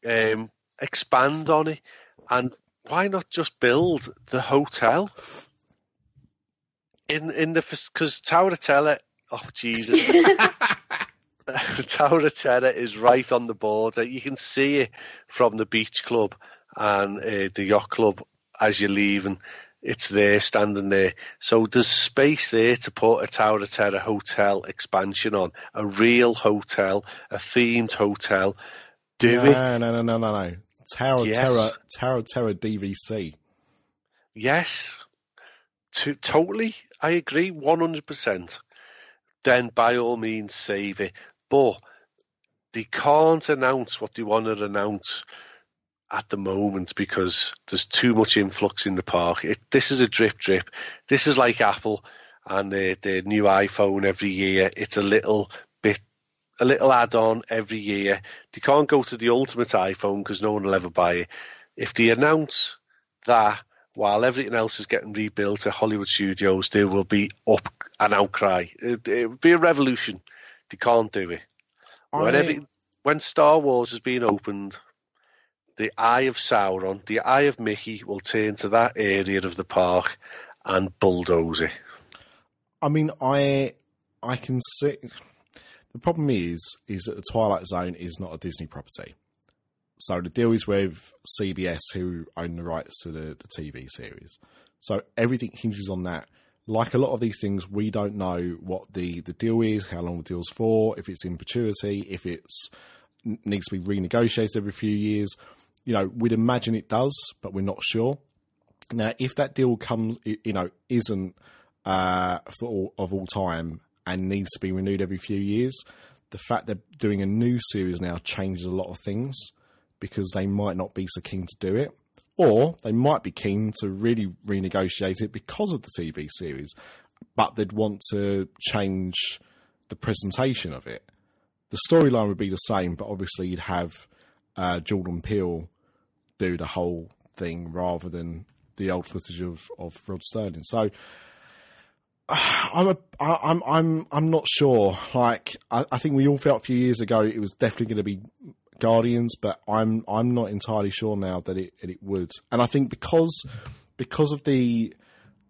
um, expand on it, and why not just build the hotel in in the because Tower of Terror. Oh, Jesus. Tower of Terror is right on the border. You can see it from the beach club and uh, the yacht club as you're leaving. It's there, standing there. So there's space there to put a Tower of Terror hotel expansion on. A real hotel, a themed hotel. Do no, it. No, no, no, no, no. Tower yes. Terror, Tower of Terror D V C. Yes. To, totally. I agree one hundred percent. Then by all means save it. But they can't announce what they want to announce at the moment because there's too much influx in the park. It, this is a drip drip. This is like Apple and their, their new iPhone every year. It's a little bit, a little add-on every year. They can't go to the ultimate iPhone because no one will ever buy it. If they announce that while everything else is getting rebuilt at Hollywood Studios, there will be up an outcry. It, it would be a revolution. They can't do it. When, every, when Star Wars has been opened, the eye of Sauron, the eye of Mickey will turn to that area of the park and bulldoze it. I mean, I I can see... The problem is, is that the Twilight Zone is not a Disney property. So the deal is with C B S, who own the rights to the, the T V series. So everything hinges on that. Like a lot of these things, we don't know what the, the deal is, how long the deal's for, if it's in perpetuity, if it needs to be renegotiated every few years. You know, we'd imagine it does, but we're not sure. Now, if that deal comes, you know, isn't uh, for all, of all time and needs to be renewed every few years, the fact they're doing a new series now changes a lot of things, because they might not be so keen to do it, or they might be keen to really renegotiate it because of the T V series, but they'd want to change the presentation of it. The storyline would be the same, but obviously you'd have uh, Jordan Peele do the whole thing rather than the old footage of, of Rod Sterling. So I'm a, I'm I'm I'm not sure. Like I, I think we all felt a few years ago it was definitely going to be Guardians, but I'm I'm not entirely sure now that it it would. And I think because because of the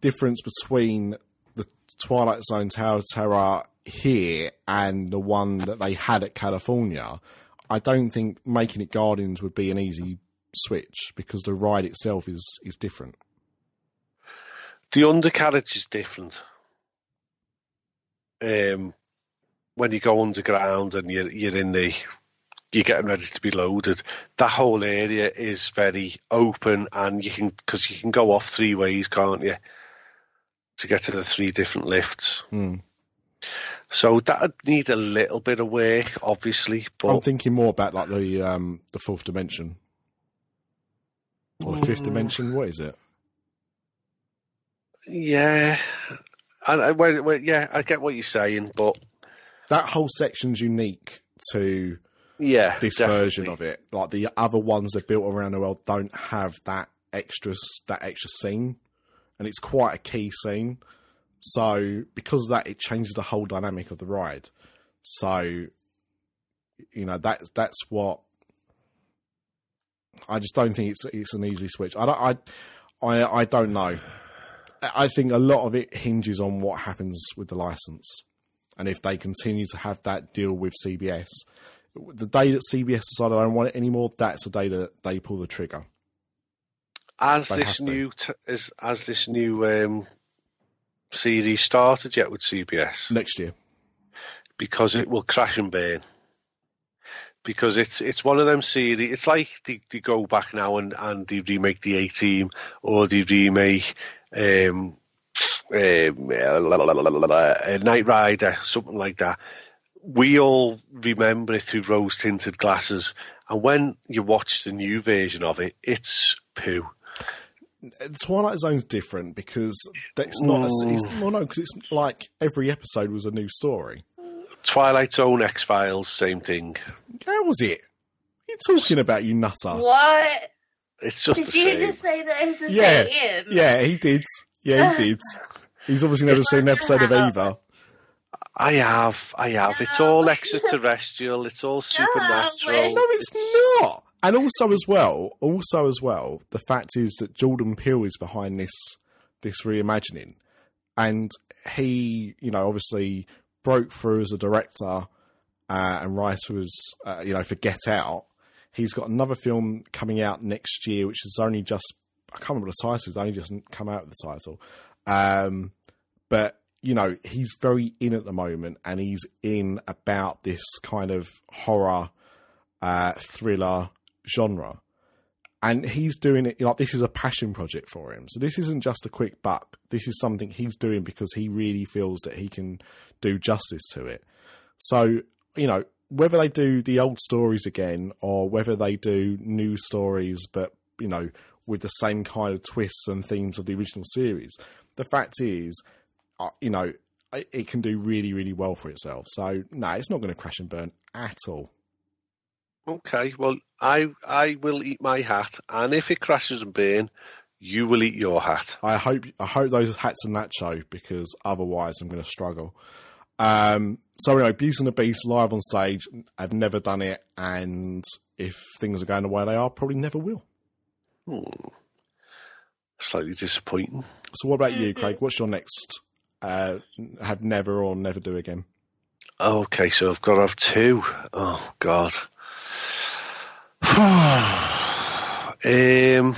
difference between the Twilight Zone Tower of Terror here and the one that they had at California, I don't think making it Guardians would be an easy switch, because the ride itself is is different. The undercarriage is different. Um, when you go underground and you're you're in the you're getting ready to be loaded, that whole area is very open, and you can, because you can go off three ways, can't you, to get to the three different lifts. Mm. So that would need a little bit of work, obviously. But I'm thinking more about like the um, the fourth dimension or the fifth mm. dimension. What is it? Yeah, and I, well, well, yeah, I get what you're saying, but that whole section's unique to. Yeah, this definitely. Version of it, like the other ones that are built around the world, don't have that extra that extra scene, and it's quite a key scene. So because of that, it changes the whole dynamic of the ride. So you know that that's what I just don't think it's it's an easy switch. I don't I I, I don't know. I think a lot of it hinges on what happens with the license, and if they continue to have that deal with C B S. The day that C B S decided I don't want it anymore, that's the day that they pull the trigger. As they this new t- as, as this new um, series started yet with C B S? Next year. Because it will crash and burn. Because it's it's one of them series. It's like they, they go back now and, and they remake the A-Team, or they remake um, um, uh, Knight Rider, something like that. We all remember it through rose-tinted glasses, and when you watch the new version of it, it's poo. Twilight Zone's different because that's not. Mm. A, it's, well, no, because it's like every episode was a new story. Twilight Zone, X-Files, same thing. How was it? What are you talking about, you nutter? What? It's just. Did the you same. Just say that it's the yeah. same? Yeah, he did. Yeah, he did. He's obviously never seen an episode of either. I have, I have. No. It's all extraterrestrial. It's all supernatural. No, it's not. And also, as well, also as well, the fact is that Jordan Peele is behind this this reimagining, and he, you know, obviously broke through as a director uh, and writer, as uh, you know, for Get Out. He's got another film coming out next year, which is only just I can't remember the title. It's only just come out with the title, um, but. You know, he's very in at the moment, and he's in about this kind of horror, uh, thriller genre. And he's doing it, like, this is a passion project for him. So this isn't just a quick buck. This is something he's doing because he really feels that he can do justice to it. So, you know, whether they do the old stories again or whether they do new stories, but, you know, with the same kind of twists and themes of the original series, the fact is... you know, it can do really, really well for itself. So, no, it's not going to crash and burn at all. Okay, well, I I will eat my hat, and if it crashes and burn, you will eat your hat. I hope I hope those hats are nacho, because otherwise I'm going to struggle. Um, so anyway, Beauty and the Beast live on stage. I've never done it, and if things are going the way they are, probably never will. Hmm. Slightly disappointing. So what about you, Craig? What's your next uh, have never or never do again? Okay, so I've got to have two. Oh, God. um,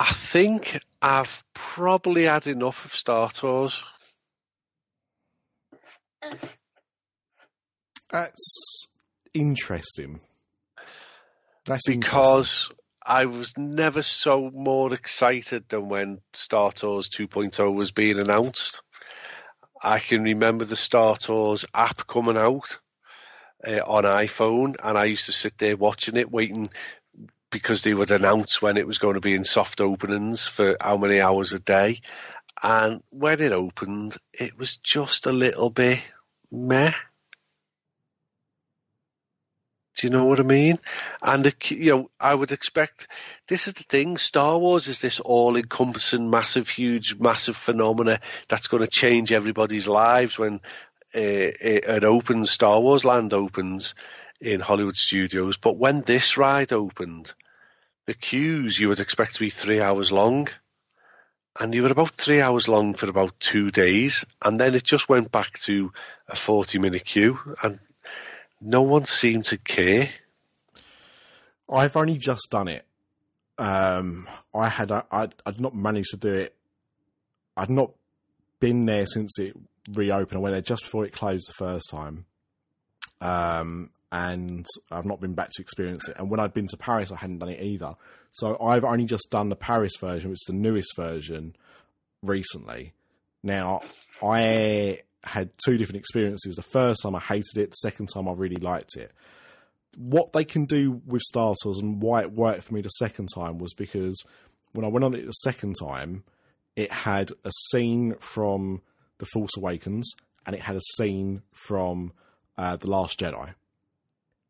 I think I've probably had enough of Star Tours. That's interesting. That's because interesting. I was never so more excited than when Star Tours two point oh was being announced. I can remember the Star Tours app coming out uh, on iPhone, and I used to sit there watching it, waiting, because they would announce when it was going to be in soft openings for how many hours a day. And when it opened, it was just a little bit meh. Do you know what I mean? And, the, you know, I would expect, this is the thing, Star Wars is this all-encompassing, massive, huge, massive phenomena that's going to change everybody's lives. When uh, it opens, Star Wars Land opens in Hollywood Studios. But when this ride opened, the queues you would expect to be three hours long. And you were about three hours long for about two days. And then it just went back to a forty-minute queue. And no one seemed to care. I've only just done it. Um, I had a, I'd, I'd not managed to do it. I'd not been there since it reopened. I went there just before it closed the first time. Um, and I've not been back to experience it. And when I'd been to Paris, I hadn't done it either. So I've only just done the Paris version, which is the newest version, recently. Now, I... had two different experiences. The first time I hated it, the second time I really liked it. What they can do with Star Tours and why it worked for me the second time was because when I went on it the second time, it had a scene from The Force Awakens and it had a scene from uh, The Last Jedi.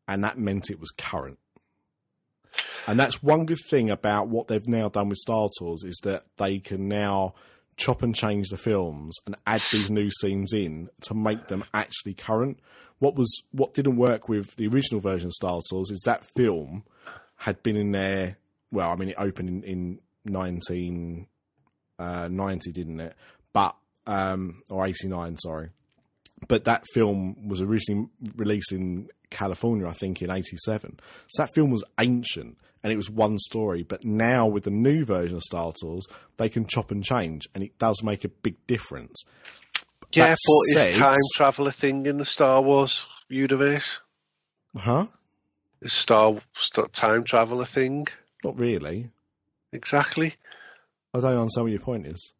And that meant it was current. And that's one good thing about what they've now done with Star Tours, is that they can now chop and change the films and add these new scenes in to make them actually current. What was what didn't work with the original version of Star Tours is that film had been in there. Well, I mean, it opened in, in nineteen ninety, didn't it? But um, or eighty-nine, sorry. But that film was originally released in California, I think, in eighty-seven. So that film was ancient. And it was one story. But now with the new version of Star Tours, they can chop and change. And it does make a big difference. Yeah, that but said, is time travel a thing in the Star Wars universe? Huh? Is Star, Star time travel a thing? Not really. Exactly. I don't understand what your point is.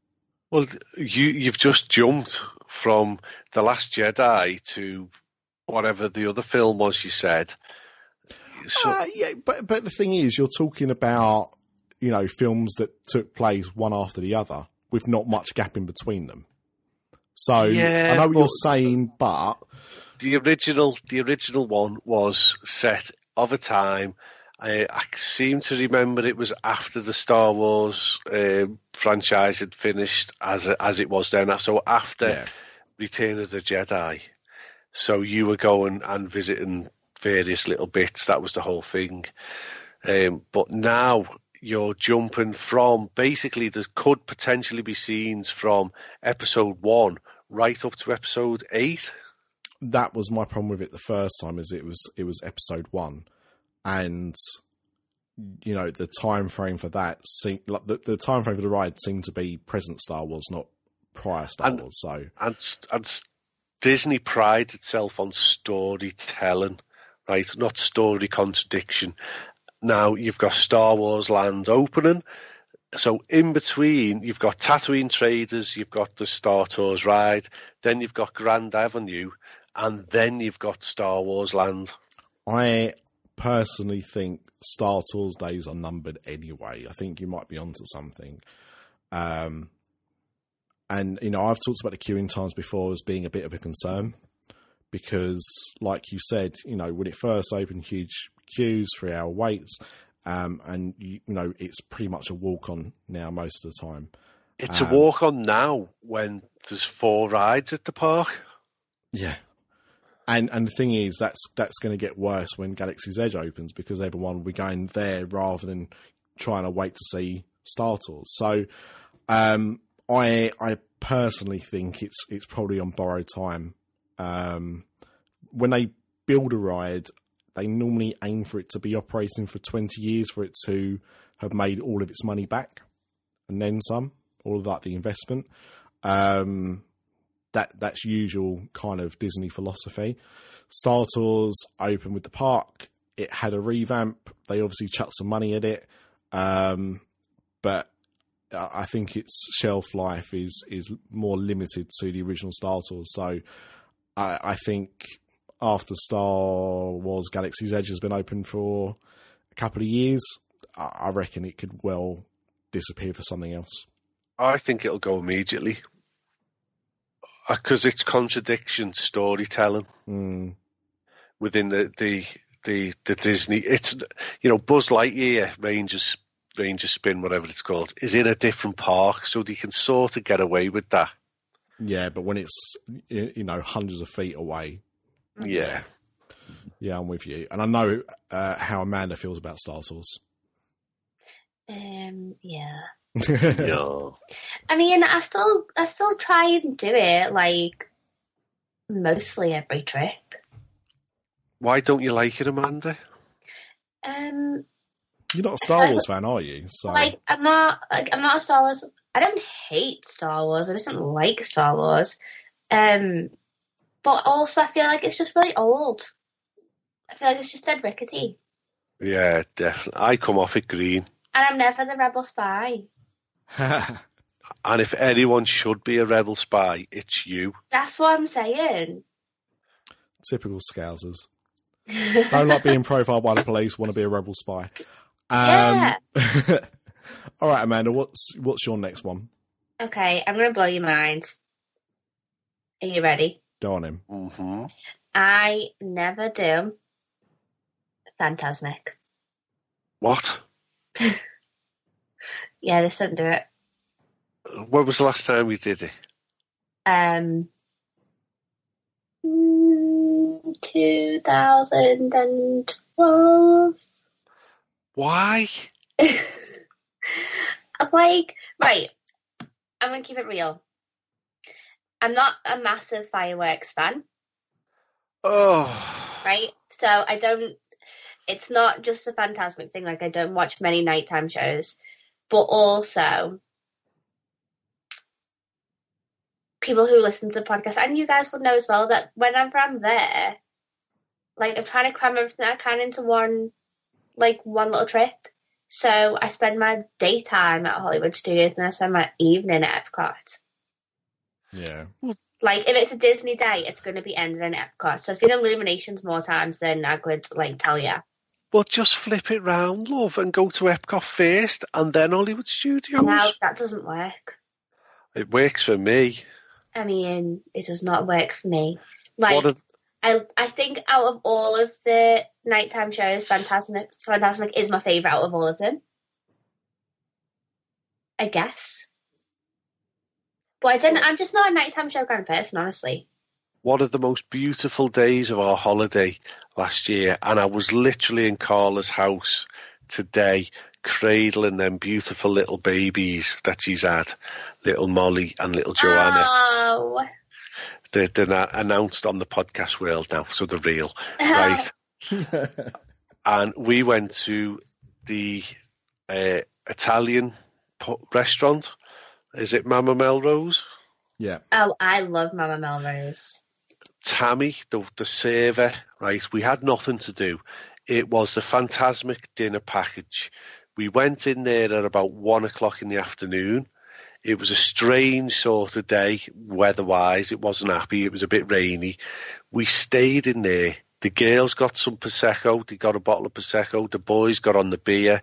Well, you, you've just jumped from The Last Jedi to whatever the other film was you said. So, uh, yeah, but but the thing is, you're talking about, you know, films that took place one after the other with not much gap in between them. So yeah, I know what you're saying, but the original the original one was set of a time. I, I seem to remember it was after the Star Wars uh, franchise had finished, as as it was then. So after yeah. Return of the Jedi, so you were going and visiting various little bits. That was the whole thing. Um, but now you're jumping from, basically there could potentially be scenes from episode one right up to episode eight. That was my problem with it the first time, is it was it was episode one, and you know the time frame for that seemed like the, the time frame for the ride seemed to be present Star Wars, not prior Star and, Wars. So and and Disney prides itself on storytelling. Right, not story contradiction. Now you've got Star Wars Land opening. So in between, you've got Tatooine Traders, you've got the Star Tours ride, then you've got Grand Avenue, and then you've got Star Wars Land. I personally think Star Tours days are numbered anyway. I think you might be onto something. Um, and, you know, I've talked about the queuing times before as being a bit of a concern. Because, like you said, you know, when it first opened, huge queues, three-hour waits. Um, and, you know, it's pretty much a walk-on now most of the time. It's um, a walk-on now when there's four rides at the park. Yeah. And and the thing is, that's that's going to get worse when Galaxy's Edge opens, because everyone will be going there rather than trying to wait to see Star Tours. So um, I I personally think it's it's probably on borrowed time. Um, when they build a ride, they normally aim for it to be operating for twenty years for it to have made all of its money back and then some, all of that, the investment. Um, that that's usual kind of Disney philosophy. Star Tours opened with the park. It had a revamp. They obviously chucked some money at it. Um, but I think its shelf life is, is more limited to the original Star Tours. So I, I think after Star Wars Galaxy's Edge has been open for a couple of years, I reckon it could well disappear for something else. I think it'll go immediately because it's contradiction storytelling mm. within the, the the the Disney. It's, you know, Buzz Lightyear, Rangers Ranger Spin, whatever it's called, is in a different park, so they can sort of get away with that. Yeah, but when it's, you know, hundreds of feet away. Yeah. Yeah, I'm with you. And I know uh, how Amanda feels about Star Tours. Um, yeah. No. I mean, I still I still try and do it, like, mostly every trip. Why don't you like it, Amanda? Um, You're not a Star Wars fan, are you? So... Like, I'm not, like, I'm not a Star Wars... I don't hate Star Wars. I just don't like Star Wars. Um... But also, I feel like it's just really old. I feel like it's just dead rickety. Yeah, definitely. I come off it green. And I'm never the rebel spy. And if anyone should be a rebel spy, it's you. That's what I'm saying. Typical Scousers. Don't like being profiled by the police, want to be a rebel spy. Um, yeah. All right, Amanda, what's, what's your next one? Okay, I'm going to blow your mind. Are you ready? Go on him. Mm-hmm. I never do Fantasmic. What? Yeah, they don't do it. When was the last time we did it? Um, two thousand twelve. Why? I'm like, right, I'm going to keep it real. I'm not a massive fireworks fan. Oh. Right? So I don't, it's not just a Fantasmic thing. Like, I don't watch many nighttime shows. But also, people who listen to the podcast, and you guys would know as well, that whenever I'm there, like, I'm trying to cram everything I can into one, like, one little trip. So I spend my daytime at Hollywood Studios and I spend my evening at Epcot. Yeah. Like, if it's a Disney day, it's going to be ending in Epcot. So I've seen Illuminations more times than I could, like, tell you. Well, just flip it round, love, and go to Epcot first and then Hollywood Studios. No, that doesn't work. It works for me. I mean, it does not work for me. Like, a... I I think out of all of the nighttime shows, Fantasmic, Fantasmic is my favourite out of all of them. I guess. But I didn't, I'm just not a nighttime show kind of person, honestly. One of the most beautiful days of our holiday last year, and I was literally in Carla's house today, cradling them beautiful little babies that she's had, little Molly and little Joanna. Oh. They're, they're announced on the podcast world now, so they're real, right? And we went to the uh, Italian restaurant. Is it Mama Melrose? Yeah. Oh, I love Mama Melrose. Tammy, the, the server, right? We had nothing to do. It was the Fantasmic dinner package. We went in there at about one o'clock in the afternoon. It was a strange sort of day, weather-wise. It wasn't happy. It was a bit rainy. We stayed in there. The girls got some Prosecco. They got a bottle of Prosecco. The boys got on the beer.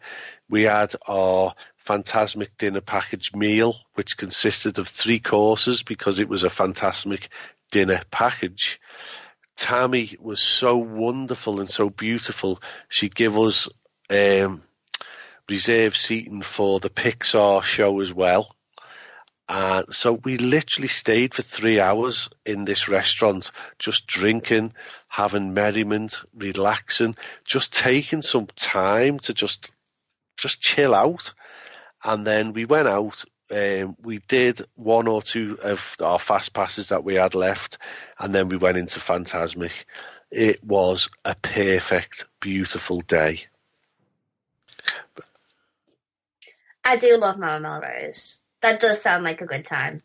We had our Fantasmic dinner package meal, which consisted of three courses because it was a Fantasmic dinner package. Tammy was so wonderful and so beautiful. She gave us um, reserve seating for the Pixar show as well. Uh, so we literally stayed for three hours in this restaurant, just drinking, having merriment, relaxing, just taking some time to just just chill out. And then we went out. Um, we did one or two of our fast passes that we had left, and then we went into Fantasmic. It was a perfect, beautiful day. I do love Mama Melrose. That does sound like a good time.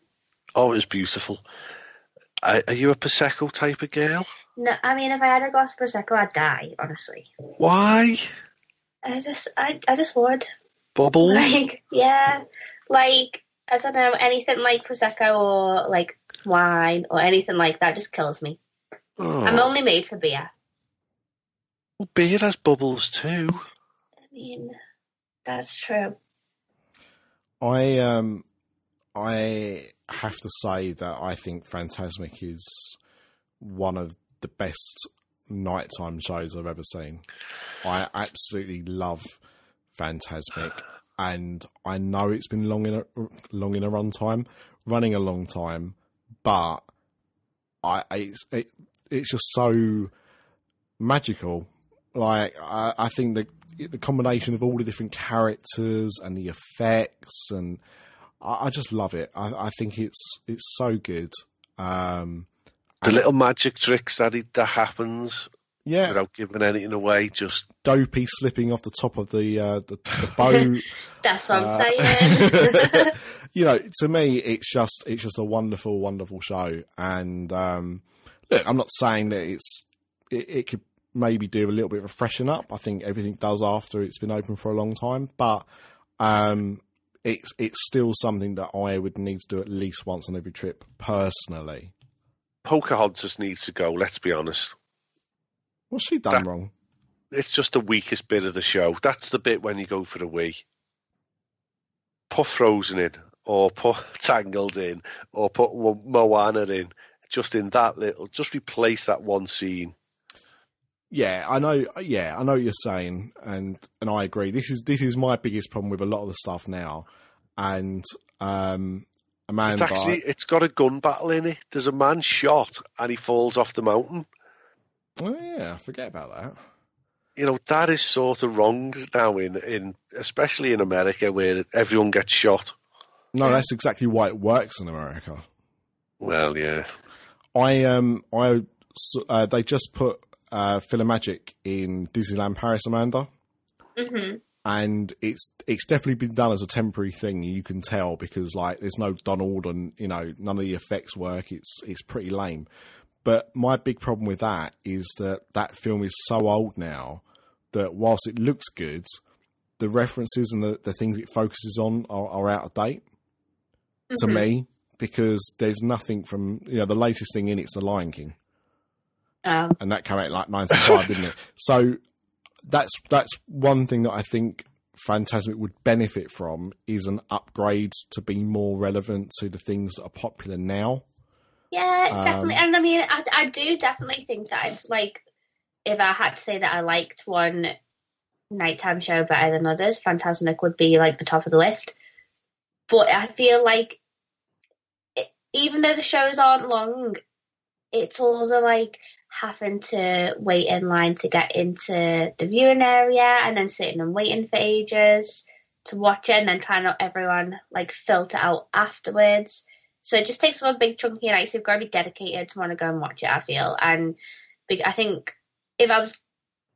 Oh, it was beautiful. Are, are you a Prosecco type of girl? No, I mean, if I had a glass of Prosecco, I'd die, honestly. Why? I just, I, I just would. Bubbles? Like, yeah. Like, I don't know, anything like Prosecco or, like, wine or anything like that just kills me. Oh. I'm only made for beer. Well, beer has bubbles too. I mean, that's true. I, um... I have to say that I think Fantasmic is one of the best nighttime shows I've ever seen. I absolutely love Fantasmic, and I know it's been long in a long in a run time, running a long time, but I it's, it, it's just so magical. Like I, I think the the combination of all the different characters and the effects and I just love it. I, I think it's it's so good. Um, the little magic tricks that it, that happens, yeah, without giving anything away. Just Dopey slipping off the top of the uh, the, the boat. That's what uh, I'm saying. You know, to me, it's just it's just a wonderful, wonderful show. And um, look, I'm not saying that it's it, it could maybe do a little bit of a freshen up. I think everything does after it's been open for a long time, but. Um, It's it's still something that I would need to do at least once on every trip, personally. Pocahontas needs to go, let's be honest. What's she done that, wrong? It's just the weakest bit of the show. That's the bit when you go for the wee. Put Frozen in, or put Tangled in, or put Moana in. Just in that little, just replace that one scene. Yeah, I know. Yeah, I know what you're saying, and, and I agree. This is this is my biggest problem with a lot of the stuff now. And um, Amanda, it's actually it's got a gun battle in it. There's a man shot, and he falls off the mountain. Oh yeah, I forget about that. You know, that is sort of wrong now in, in especially in America where everyone gets shot. No, that's exactly why it works in America. Well, yeah. I um I uh, they just put. Uh, Philomagic in Disneyland Paris, Amanda, mm-hmm. and it's it's definitely been done as a temporary thing. You can tell because like there's no Donald and you know none of the effects work. It's it's pretty lame. But my big problem with that is that that film is so old now that whilst it looks good, the references and the, the things it focuses on are, are out of date mm-hmm. to me because there's nothing from you know the latest thing in it's The Lion King. Um. And that came out like ninety-five, didn't it? So that's that's one thing that I think Fantasmic would benefit from is an upgrade to be more relevant to the things that are popular now. Yeah, um, definitely. And I mean, I, I do definitely think that it's like, if I had to say that I liked one nighttime show better than others, Fantasmic would be like the top of the list. But I feel like it, even though the shows aren't long, it's also like having to wait in line to get into the viewing area and then sitting and waiting for ages to watch it and then trying to everyone like filter out afterwards. So it just takes one big chunk of your night. So you've got to be dedicated to want to go and watch it, I feel. And I think if I was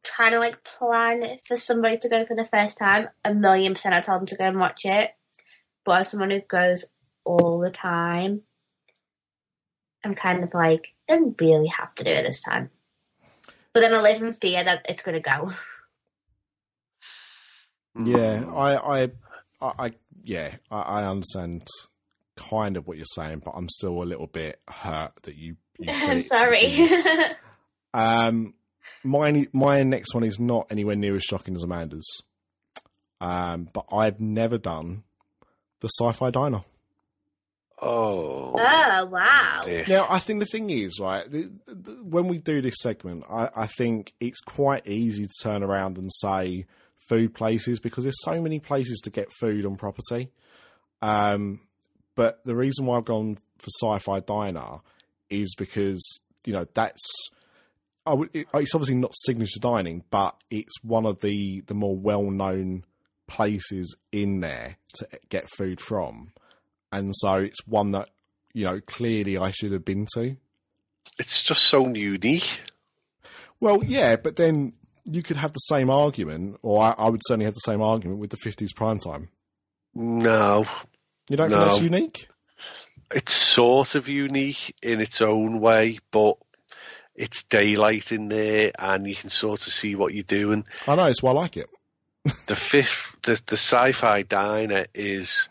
trying to like plan for somebody to go for the first time, a million percent I'd tell them to go and watch it. But as someone who goes all the time, I'm kind of like, don't really have to do it this time. But then I live in fear that it's going to go. Yeah, I, I, I yeah, I, I understand kind of what you're saying, but I'm still a little bit hurt that you. you I'm sorry. um, my my next one is not anywhere near as shocking as Amanda's, um, but I've never done the Sci-Fi Diner. Oh. Oh, wow. Now, I think the thing is, right, the, the, when we do this segment, I, I think it's quite easy to turn around and say food places, because there's so many places to get food on property. Um, but the reason why I've gone for Sci-Fi Diner is because, you know, that's, I would, it, it's obviously not signature dining, but it's one of the, the more well-known places in there to get food from. And so it's one that, you know, clearly I should have been to. It's just so unique. Well, yeah, but then you could have the same argument, or I, I would certainly have the same argument with the fifties primetime. No. You don't no. think that's unique? It's sort of unique in its own way, but it's daylight in there and you can sort of see what you're doing. I know, it's why I like it. the fifth, the, the Sci-Fi Diner is,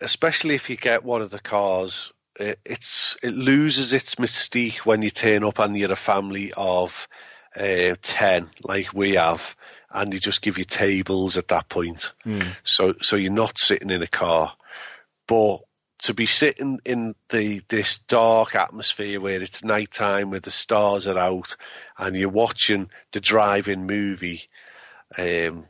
especially if you get one of the cars, it, it's it loses its mystique when you turn up and you're a family of uh, ten, like we have, and they just give you tables at that point. Mm. So, so you're not sitting in a car. But to be sitting in the this dark atmosphere where it's nighttime, where the stars are out, and you're watching the drive-in movie, um,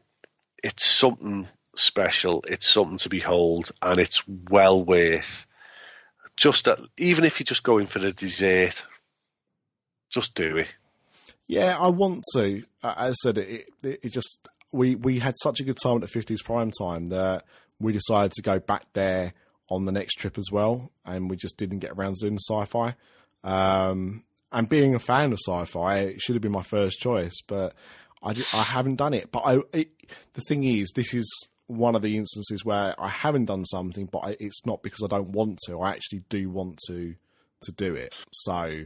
it's something special. It's something to behold, and it's well worth. Just that, even if you're just going for the dessert, just do it. Yeah, I want to. As I said, it, it, it just we we had such a good time at the fifties prime time that we decided to go back there on the next trip as well, and we just didn't get around to doing the Sci-Fi. Um, and being a fan of Sci-Fi, it should have been my first choice, but I, just, I haven't done it. But I, it, the thing is, this is one of the instances where I haven't done something, but I, it's not because I don't want to. I actually do want to to do it. So,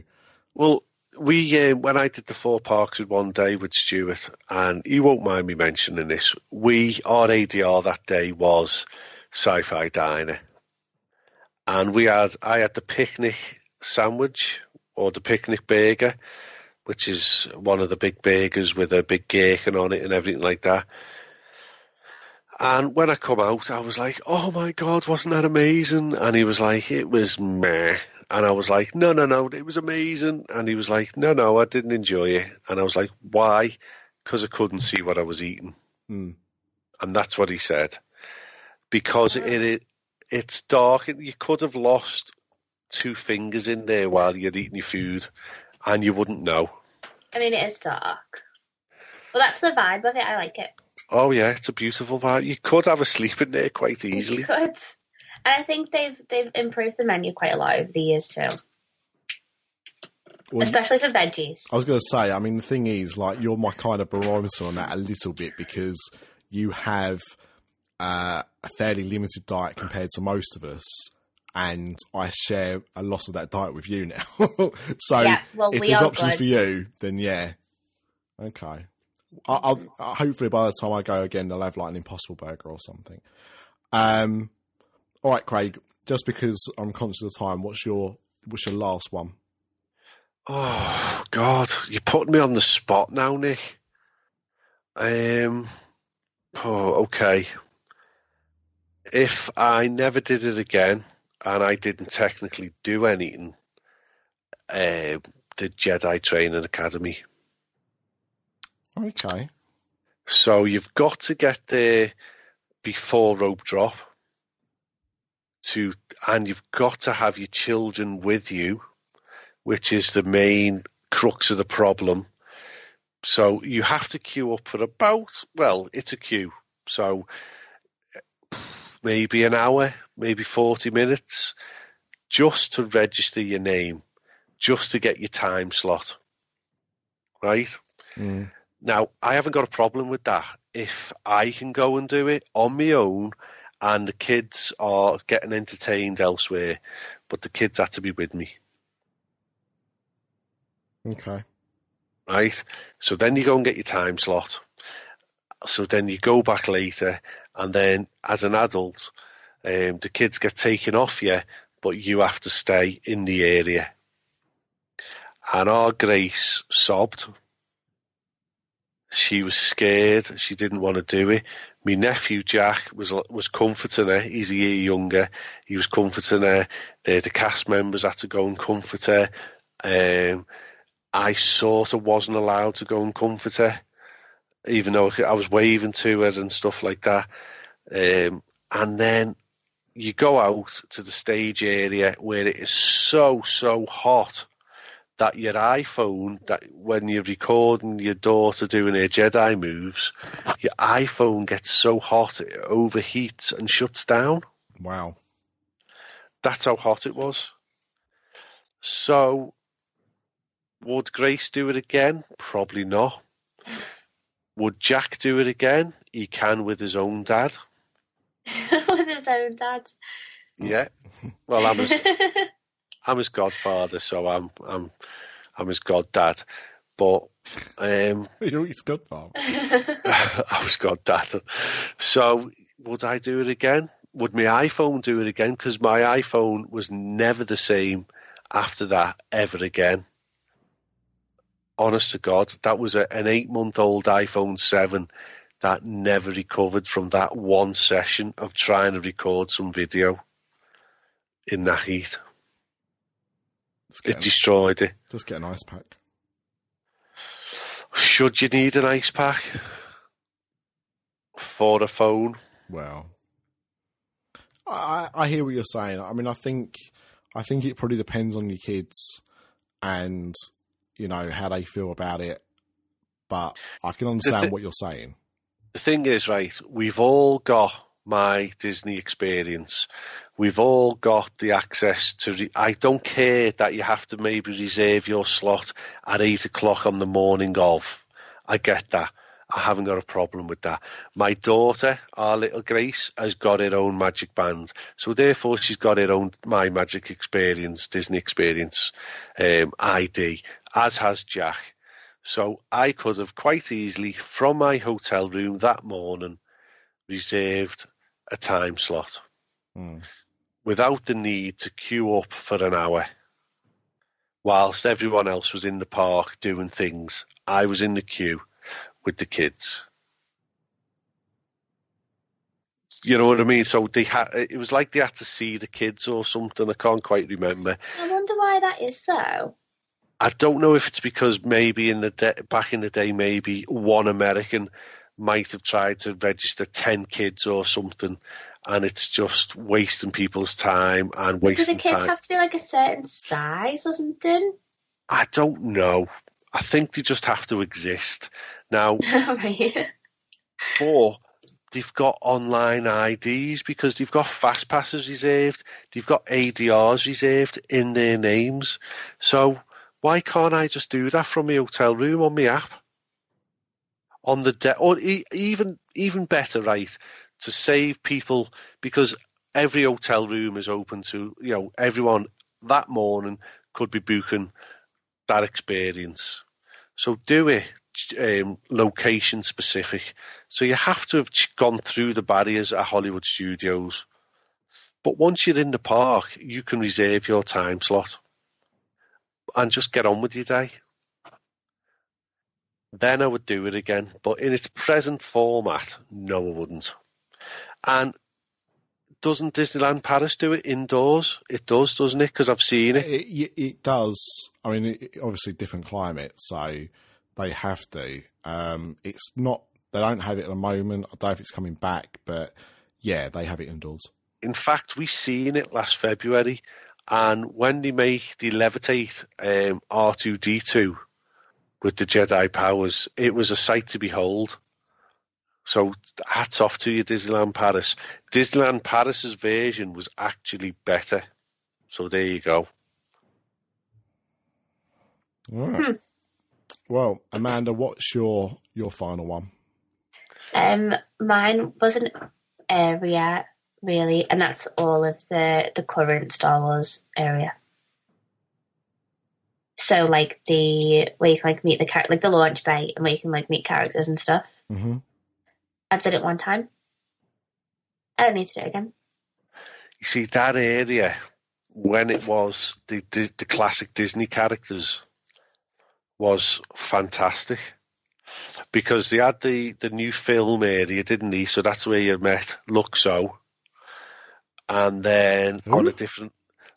well, we uh, when I did the four parks with one day with Stuart, and he won't mind me mentioning this, we our A D R that day was Sci-Fi Diner. And we had, I had the picnic sandwich or the picnic burger, which is one of the big burgers with a big gherkin on it and everything like that. And when I come out, I was like, oh my God, wasn't that amazing? And he was like, it was meh. And I was like, no, no, no, it was amazing. And he was like, no, no, I didn't enjoy it. And I was like, why? Because I couldn't see what I was eating. Mm. And that's what he said. Because it is... It's dark, and you could have lost two fingers in there while you're eating your food, and you wouldn't know. I mean, it is dark. Well, that's the vibe of it. I like it. Oh, yeah, it's a beautiful vibe. You could have a sleep in there quite easily. You could. And I think they've they've improved the menu quite a lot over the years, too. Well, especially for veggies. I was going to say, I mean, the thing is, like, you're my kind of barometer on that a little bit, because you have... Uh, a fairly limited diet compared to most of us, and I share a lot of that diet with you now. So yeah, well, if we there's options good. for you, then yeah, okay. I'll, I'll hopefully by the time I go again, they'll have like an Impossible Burger or something. Um, all right, Craig. Just because I'm conscious of the time, what's your what's your last one? Oh God, you're putting me on the spot now, Nick. Um. Oh, okay. If I never did it again, and I didn't technically do anything, uh, the Jedi Training Academy. Okay. So you've got to get there before rope drop, to, and you've got to have your children with you, which is the main crux of the problem. So you have to queue up for about, well, it's a queue, so... maybe an hour, maybe forty minutes, just to register your name, just to get your time slot, right? Mm. Now, I haven't got a problem with that. If I can go and do it on my own and the kids are getting entertained elsewhere, but the kids had to be with me. Okay. Right? So then you go and get your time slot. So then you go back later, and then as an adult, um, the kids get taken off you, but you have to stay in the area. And our Grace sobbed. She was scared. She didn't want to do it. My nephew, Jack, was was comforting her. He's a year younger. He was comforting her. The, the cast members had to go and comfort her. Um, I sort of wasn't allowed to go and comfort her. even though I was waving to her and stuff like that. Um, and then you go out to the stage area where it is so, so hot that your iPhone, that when you're recording your daughter doing her Jedi moves, your iPhone gets so hot it overheats and shuts down. Wow. That's how hot it was. So, would Grace do it again? Probably not. Would Jack do it again? He can with his own dad. With his own dad. Yeah. Well, I'm his, I'm his godfather, so I'm I'm I'm his goddad. But um, you're his godfather. I was goddad. So, would I do it again? Would my iPhone do it again? Because my iPhone was never the same after that ever again. Honest to God, that was a, an eight-month-old iPhone seven that never recovered from that one session of trying to record some video in that heat. It an, destroyed it. Just get an ice pack. Should you need an ice pack for a phone? Well, I, I hear what you're saying. I mean, I think I think it probably depends on your kids and, you know, how they feel about it. But I can understand th- what you're saying. The thing is, right, we've all got my Disney experience. We've all got the access to... Re- I don't care that you have to maybe reserve your slot at eight o'clock on the morning of. I get that. I haven't got a problem with that. My daughter, our little Grace, has got her own magic band. So therefore, she's got her own My Magic Experience, Disney Experience um, I D, as has Jack. So I could have quite easily, from my hotel room that morning, reserved a time slot mm. without the need to queue up for an hour. Whilst everyone else was in the park doing things, I was in the queue with the kids. You know what I mean? So they had, it was like they had to see the kids or something. I can't quite remember. I wonder why that is though. I don't know if it's because maybe in the de- back in the day, maybe one American might have tried to register ten kids or something, and it's just wasting people's time and wasting time. Do the kids time. have to be like a certain size or something? I don't know. I think they just have to exist. Now, right. Or they've got online I Ds because they've got fast passes reserved. They've got A D Rs reserved in their names. So why can't I just do that from my hotel room on my app? On the de- or e- even even better, right? To save people, because every hotel room is open to, you know, everyone that morning could be booking that experience. So do it. Um, location specific, so you have to have gone through the barriers at Hollywood Studios. But once you're in the park, you can reserve your time slot and just get on with your day. Then I would do it again, but in its present format, no, I wouldn't. And doesn't Disneyland Paris do it indoors? It does, doesn't it? Because I've seen it. It, it. It does. I mean, it, obviously, different climate, so. They have to. Um, it's not. They don't have it at the moment. I don't know if it's coming back, but yeah, they have it indoors. In fact, we seen it last February, and when they make the levitate um, R two D two with the Jedi powers, it was a sight to behold. So hats off to you, Disneyland Paris. Disneyland Paris's version was actually better. So there you go. All right. Hmm. Well, Amanda, what's your, your final one? Um, mine wasn't area, really, and that's all of the, the current Star Wars area. So, like, the where you can, like, meet the character, like, the launch bay, and where you can, like, meet characters and stuff. Mm-hmm. I've done it one time. I don't need to do it again. You see, that area, when it was the the, the classic Disney characters... was fantastic because they had the, the new film area, didn't they? So that's where you met Luxo, and then Ooh. on a different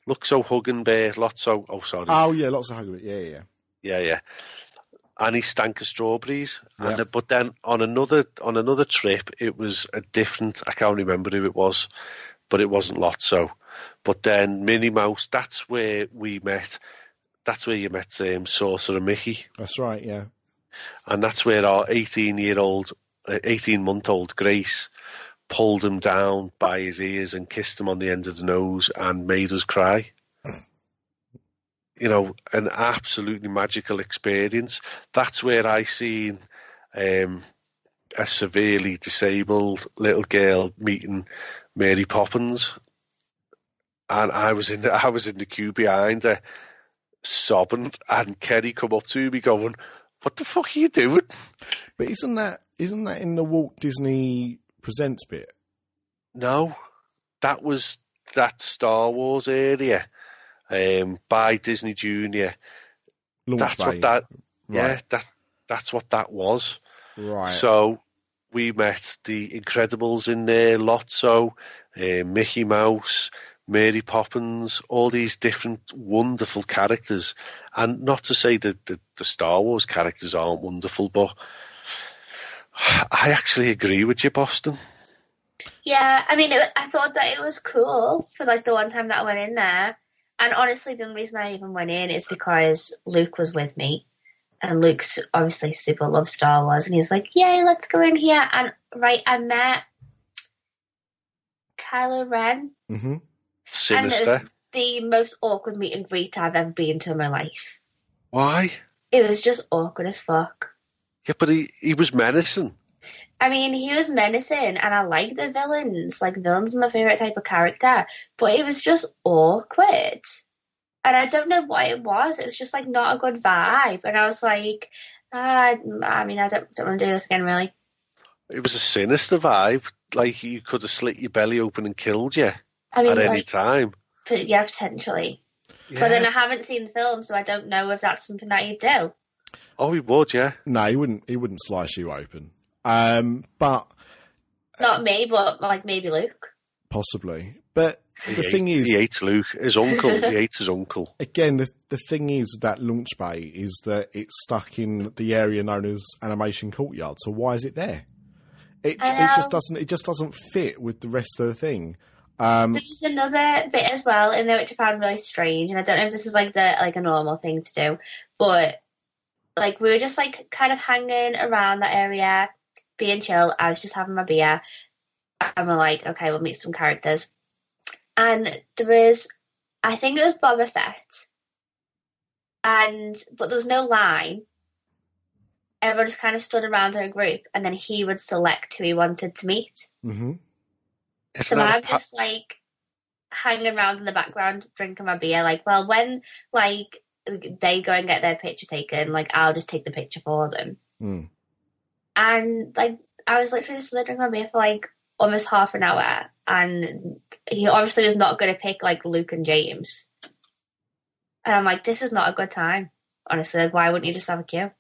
Luxo Huggenbear, Lotso. Oh, sorry. Oh yeah, Lotso Huggenbear. Yeah, yeah, yeah, yeah. and he stank of strawberries. Yeah. And, but then on another on another trip, it was a different. I can't remember who it was, but it wasn't Lotso. But then Minnie Mouse. That's where we met. That's where you met um, Sorcerer Mickey. That's right. Yeah. And that's where our eighteen-year-old, eighteen-month-old Grace pulled him down by his ears and kissed him on the end of the nose and made us cry. You know, an absolutely magical experience. That's where I seen um, a severely disabled little girl meeting Mary Poppins, and I was in the, I was in the queue behind her, sobbing, and Kerry come up to me going, "What the fuck are you doing?" But isn't that isn't that in the Walt Disney Presents bit? No, that was that Star Wars area um, by Disney Junior. Launch that's Bay. What that. Right. Yeah, that that's what that was. Right. So we met the Incredibles in there, Lotso, uh, Mickey Mouse, Mary Poppins, all these different wonderful characters. And not to say that the, the Star Wars characters aren't wonderful, but I actually agree with you, Boston. Yeah, I mean, it, I thought that it was cool for like the one time that I went in there. And honestly, the reason I even went in is because Luke was with me. And Luke's obviously super loves Star Wars. And he's like, yay, let's go in here. And right, I met Kylo Ren. Mm-hmm. Sinister. And it was the most awkward meet and greet I've ever been to in my life. Why? It was just awkward as fuck. Yeah, but he, he was menacing. I mean, he was menacing, and I like the villains. Like, villains are my favourite type of character. But it was just awkward. And I don't know what it was. It was just, like, not a good vibe. And I was like, ah, I mean, I don't, don't want to do this again, really. It was a sinister vibe. Like, you could have slit your belly open and killed you. I mean, at any like, time. But yeah, potentially. Yeah. But then I haven't seen the film, so I don't know if that's something that he'd do. Oh, he would, yeah. No, he wouldn't. He wouldn't slice you open. Um, but not me, but like maybe Luke, possibly. But he the ate, thing is, he hates Luke. His uncle. He hates his uncle. Again, the the thing is that Launch Bay is that it's stuck in the area known as Animation Courtyard. So why is it there? It it just doesn't. It just doesn't fit with the rest of the thing. Um, There's another bit as well in there which I found really strange, and I don't know if this is like the like a normal thing to do, but like we were just like kind of hanging around that area, being chill. I was just having my beer, and we're like, okay, we'll meet some characters, and there was, I think it was Boba Fett, and but there was no line. Everyone just kind of stood around in a group, and then he would select who he wanted to meet. Mm-hmm. It's so I'm pa- just, like, hanging around in the background, drinking my beer, like, well, when, like, they go and get their picture taken, like, I'll just take the picture for them. Mm. And, like, I was literally just drinking my beer for, like, almost half an hour, and he obviously was not going to pick, like, Luke and James. And I'm like, this is not a good time, honestly. Why wouldn't you just have a queue?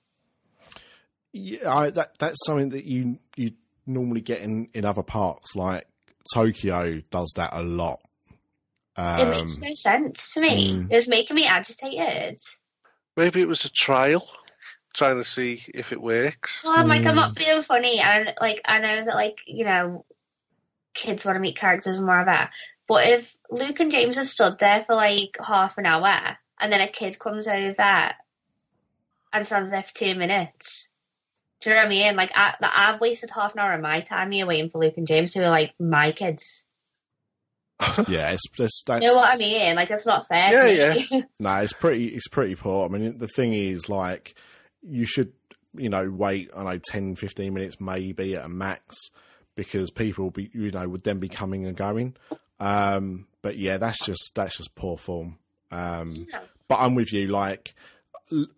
Yeah, I, that that's something that you, you normally get in, in other parks, like, Tokyo does that a lot. Um, it makes no sense to me. Mm. It was making me agitated. Maybe it was a trial, trying to see if it works. Well, I'm like, mm. I'm not being funny, and like, I know that, like, you know, kids want to meet characters and whatever. But if Luke and James have stood there for like half an hour, and then a kid comes over and stands there for two minutes. Do you know what I mean? Like, I, like, I've wasted half an hour of my time here waiting for Luke and James, who are, like, my kids. Yeah, it's... it's that's, you know what I mean? Like, that's not fair. Yeah, to me. Yeah. No, it's pretty, it's pretty poor. I mean, the thing is, like, you should, you know, wait, I know, ten, fifteen minutes maybe at a max, because people, be, you know, would then be coming and going. Um, but, yeah, that's just that's just poor form. Um, yeah. But I'm with you, like...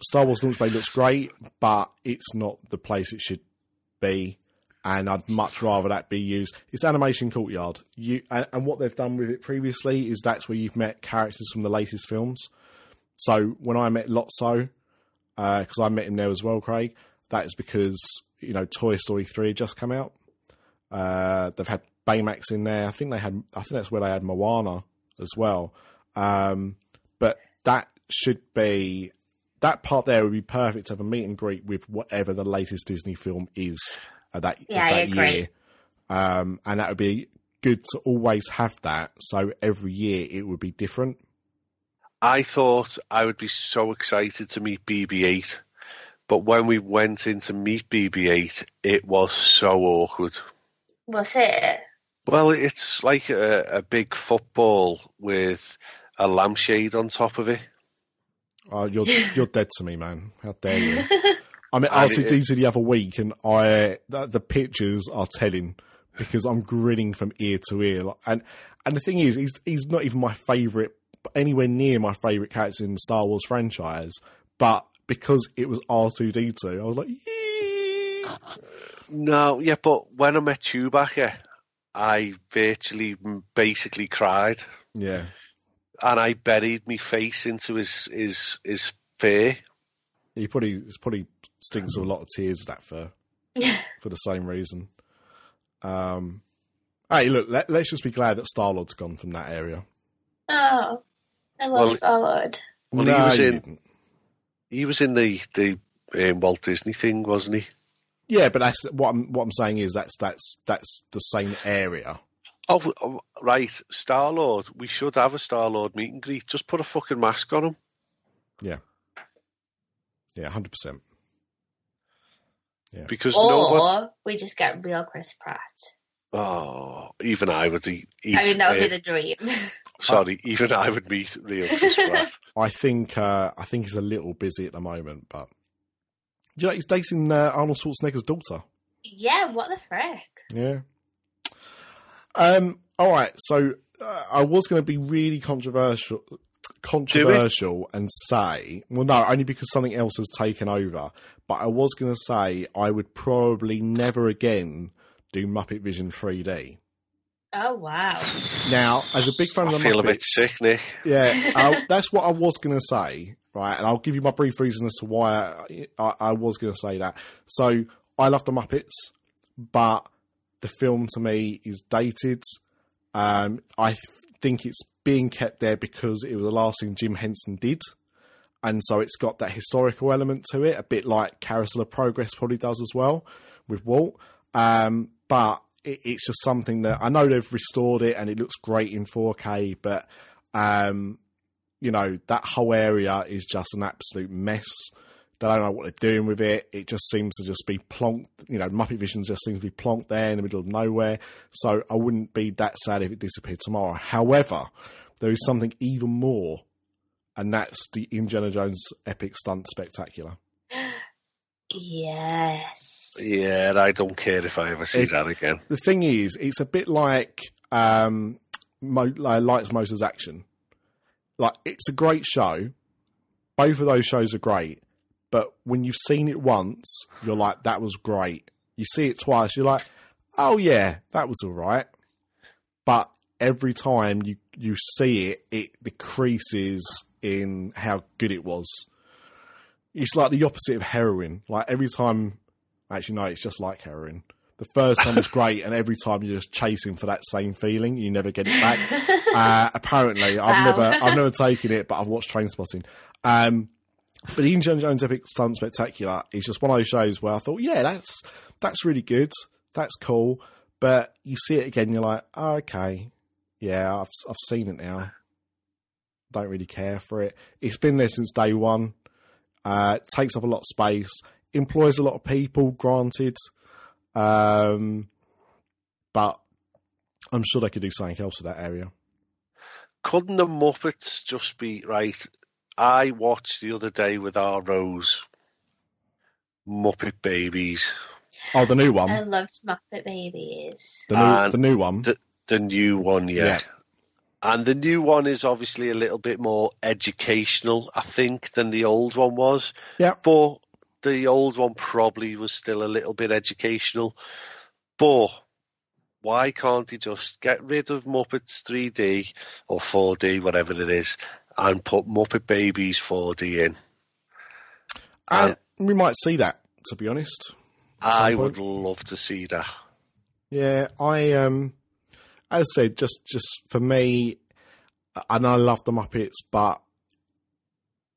Star Wars Launch Bay looks great, but it's not the place it should be, and I'd much rather that be used. It's Animation Courtyard. You and, and what they've done with it previously is that's where you've met characters from the latest films. So when I met Lotso, because uh, I met him there as well, Craig, that is because, you know, Toy Story three had just come out. Uh, they've had Baymax in there. I think they had. I think that's where they had Moana as well. Um, but that should be that part there would be perfect to have a meet and greet with whatever the latest Disney film is of that, yeah, of that I agree. year. Um, and that would be good to always have that. So every year it would be different. I thought I would be so excited to meet B B eight. But when we went in to meet B B eight, it was so awkward. Was it? Well, it's like a, a big football with a lampshade on top of it. Oh, you're you're dead to me, man. How dare you? I mean, I did it the other week, and I the, the pictures are telling because I'm grinning from ear to ear. Like, and and the thing is, he's he's not even my favourite, anywhere near my favourite character in the Star Wars franchise. But because it was R two D two, I was like, yee! No, yeah, but when I met Chewbacca, I virtually, basically cried. Yeah. And I buried my face into his his his fur. He probably it probably stinks with a lot of tears, that fur, for the same reason. Um, hey, look, let, let's just be glad that Star-Lord's gone from that area. Oh, I love well, Star-Lord. Well, no, he was in. Didn't. He was in the the um, Walt Disney thing, wasn't he? Yeah, but that's what I'm what I'm saying is that's that's that's the same area. Oh, right, Star-Lord. We should have a Star-Lord meet and greet. Just put a fucking mask on him. Yeah. Yeah, one hundred percent. Yeah. Because or no one... we just get real Chris Pratt. Oh, even I would eat... eat I mean, that would uh, be the dream. Sorry, even I would meet real Chris Pratt. I think uh, I think he's a little busy at the moment, but... Do you know, he's dating uh, Arnold Schwarzenegger's daughter. Yeah, what the frick? Yeah. Um, all right, so uh, I was going to be really controversial controversial and say, well, no, only because something else has taken over, but I was going to say I would probably never again do Muppet Vision three D. Oh, wow. Now, as a big fan of the Muppets... I feel a bit sick, Nick. Yeah, I, that's what I was going to say, right? And I'll give you my brief reason as to why I, I, I was going to say that. So, I love the Muppets, but... the film, to me, is dated. Um, I th- think it's being kept there because it was the last thing Jim Henson did. And so it's got that historical element to it, a bit like Carousel of Progress probably does as well with Walt. Um, but it, it's just something that... I know they've restored it and it looks great in four K, but, um, you know, that whole area is just an absolute mess. They don't know what they're doing with it. It just seems to just be plonked. You know, Muppet Vision just seems to be plonked there in the middle of nowhere. So I wouldn't be that sad if it disappeared tomorrow. However, there is something even more, and that's the Indiana Jones Epic Stunt Spectacular. Yes. Yeah, I don't care if I ever see it, that again. The thing is, it's a bit like um, Mo- like Lights, Motors, Action. Like, it's a great show. Both of those shows are great. But when you've seen it once, you're like, that was great. You see it twice, you're like, oh, yeah, that was all right. But every time you, you see it, it decreases in how good it was. It's like the opposite of heroin. Like every time, actually, no, it's just like heroin. The first time was great, and every time you're just chasing for that same feeling, you never get it back. uh, apparently, wow. I've never I've never taken it, but I've watched Trainspotting. Um But Indiana Jones Epic Stunt Spectacular is just one of those shows where I thought, yeah, that's that's really good, that's cool. But you see it again, you're like, oh, okay, yeah, I've I've seen it now. Don't really care for it. It's been there since day one. Uh, it takes up a lot of space, employs a lot of people, granted, um, but I'm sure they could do something else to that area. Couldn't the Muppets just be right? I watched the other day with our Rose Muppet Babies. Oh, the new one. I loved Muppet Babies. The new, the new one? The, the new one, yeah. yeah. And the new one is obviously a little bit more educational, I think, than the old one was. Yeah. But the old one probably was still a little bit educational. But why can't he just get rid of Muppets three D or four D, whatever it is, and put Muppet Babies four D in? And uh, we might see that, to be honest. I would love to see that. Yeah, I, um, as I said, just, just for me, and I love the Muppets, but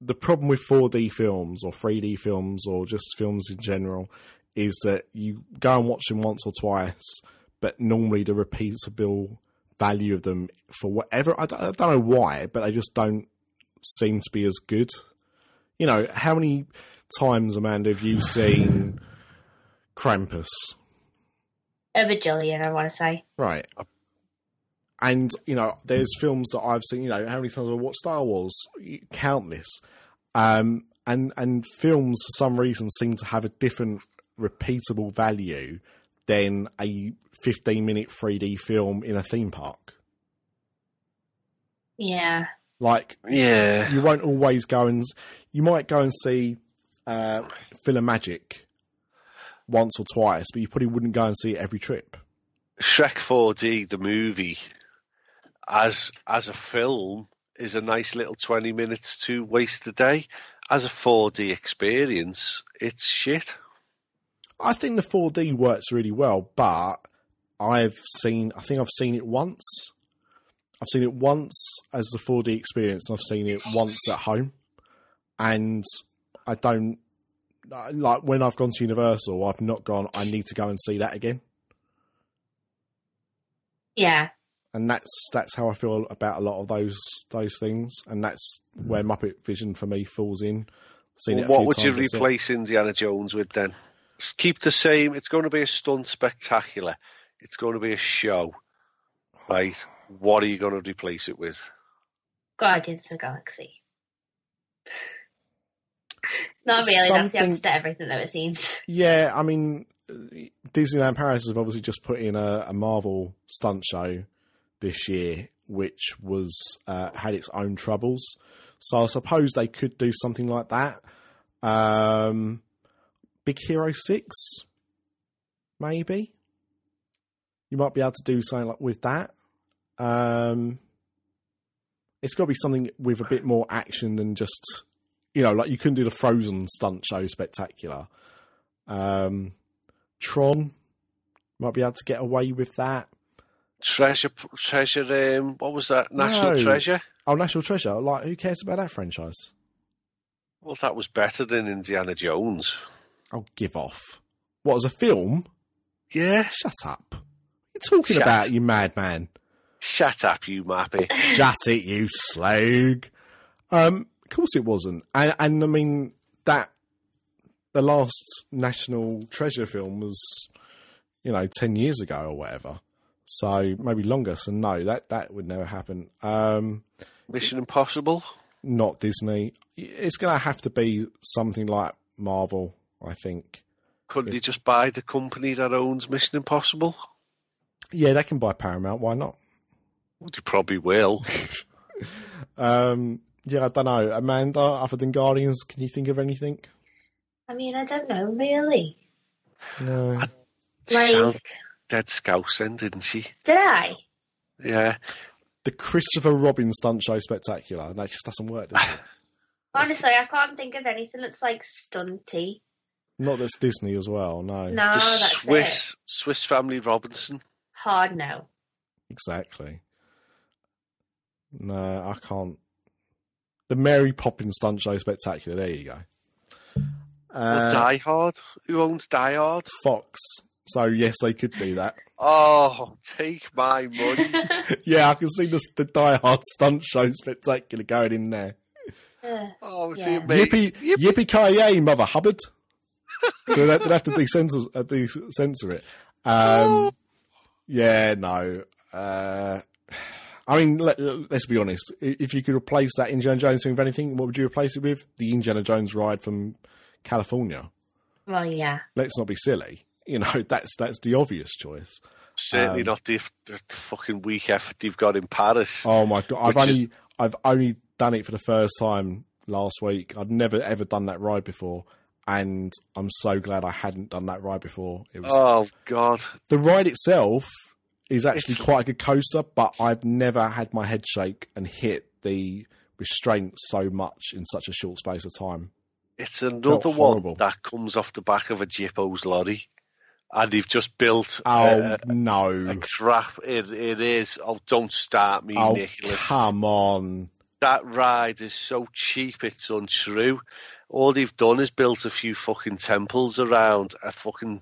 the problem with four D films or three D films or just films in general is that you go and watch them once or twice, but normally the repeatable value of them for whatever, I don't, I don't know why, but they just don't seem to be as good. You know, how many times, Amanda, have you seen Krampus? A bajillion, I want to say. Right. And, you know, there's films that I've seen, you know, how many times I've watched Star Wars? Countless. Um, and, and films, for some reason, seem to have a different repeatable value than a fifteen-minute three D film in a theme park. Yeah. Like, yeah, you won't always go and... You might go and see uh, Filler Magic once or twice, but you probably wouldn't go and see it every trip. Shrek four D, the movie, as as a film, is a nice little twenty minutes to waste a day. As a four D experience, it's shit. I think the four D works really well, but I've seen... I think I've seen it once. I've seen it once as the four D experience. I've seen it once at home. And I don't... Like, when I've gone to Universal, I've not gone, I need to go and see that again. Yeah. And that's that's how I feel about a lot of those those things. And that's where Muppet Vision for me falls in. I've seen well, it a what few would times you replace Indiana Jones with then? Keep the same. It's going to be a stunt spectacular. It's going to be a show. Right? What are you going to replace it with? Guardians of the Galaxy. Not really. Something... That's the answer to everything that it seems. Yeah, I mean, Disneyland Paris have obviously just put in a, a Marvel stunt show this year, which was uh, had its own troubles. So I suppose they could do something like that. Um, Big Hero six, maybe. You might be able to do something like with that. Um, it's got to be something with a bit more action than just, you know, like you couldn't do the Frozen stunt show spectacular. Um, Tron might be able to get away with that. Treasure, treasure. Um, what was that? National no. Treasure. Oh, National Treasure. Like, who cares about that franchise? Well, that was better than Indiana Jones. Oh, give off! What, as a film? Yeah. Shut up! What are you talking Shut. about, you madman? Shut up, you mappy. Shut it, you slug. Um, of course it wasn't. And, and I mean, that, the last National Treasure film was, you know, ten years ago or whatever. So maybe longer. So no, that, that would never happen. Um, Mission Impossible? Not Disney. It's going to have to be something like Marvel, I think. Couldn't if, they just buy the company that owns Mission Impossible? Yeah, they can buy Paramount. Why not? You probably will. um, yeah, I don't know. Amanda, other than Guardians, can you think of anything? I mean, I don't know, really. No. I, like... Dead Scouse then, didn't she? Did I? Yeah. The Christopher Robin stunt show spectacular. That just doesn't work, does it? Honestly, I can't think of anything that's, like, stunty. Not that's Disney as well, no. No, the that's Swiss, it. Swiss Family Robinson. Hard no. Exactly. No, I can't. The Mary Poppins stunt show spectacular. There you go. Uh, Die Hard. Who owns Die Hard? Fox. So yes, they could do that. Oh, take my money! Yeah, I can see the, the Die Hard stunt show spectacular going in there. Uh, oh, yeah. Yippee, yippee, yippee ki-yay, Mother Hubbard! They'd have, have to decensor, uh, decensor it. Um, yeah, no. Uh, I mean, let, let's be honest. If you could replace that Indiana Jones thing with anything, what would you replace it with? The Indiana Jones ride from California. Well, yeah. Let's not be silly. You know, that's that's the obvious choice. Certainly um, not the, the fucking weak effort you've got in Paris. Oh my god! I've only is... I've only done it for the first time last week. I'd never ever done that ride before, and I'm so glad I hadn't done that ride before. It was, oh god! The ride itself is actually it's... quite a good coaster, but I've never had my head shake and hit the restraint so much in such a short space of time. It's another one that comes off the back of a Jippo's lorry, and they've just built oh, a, no. a crap. It, it is. Oh, don't start me, oh, Nicholas. Come on. that ride is so cheap it's untrue. All they've done is built a few fucking temples around a fucking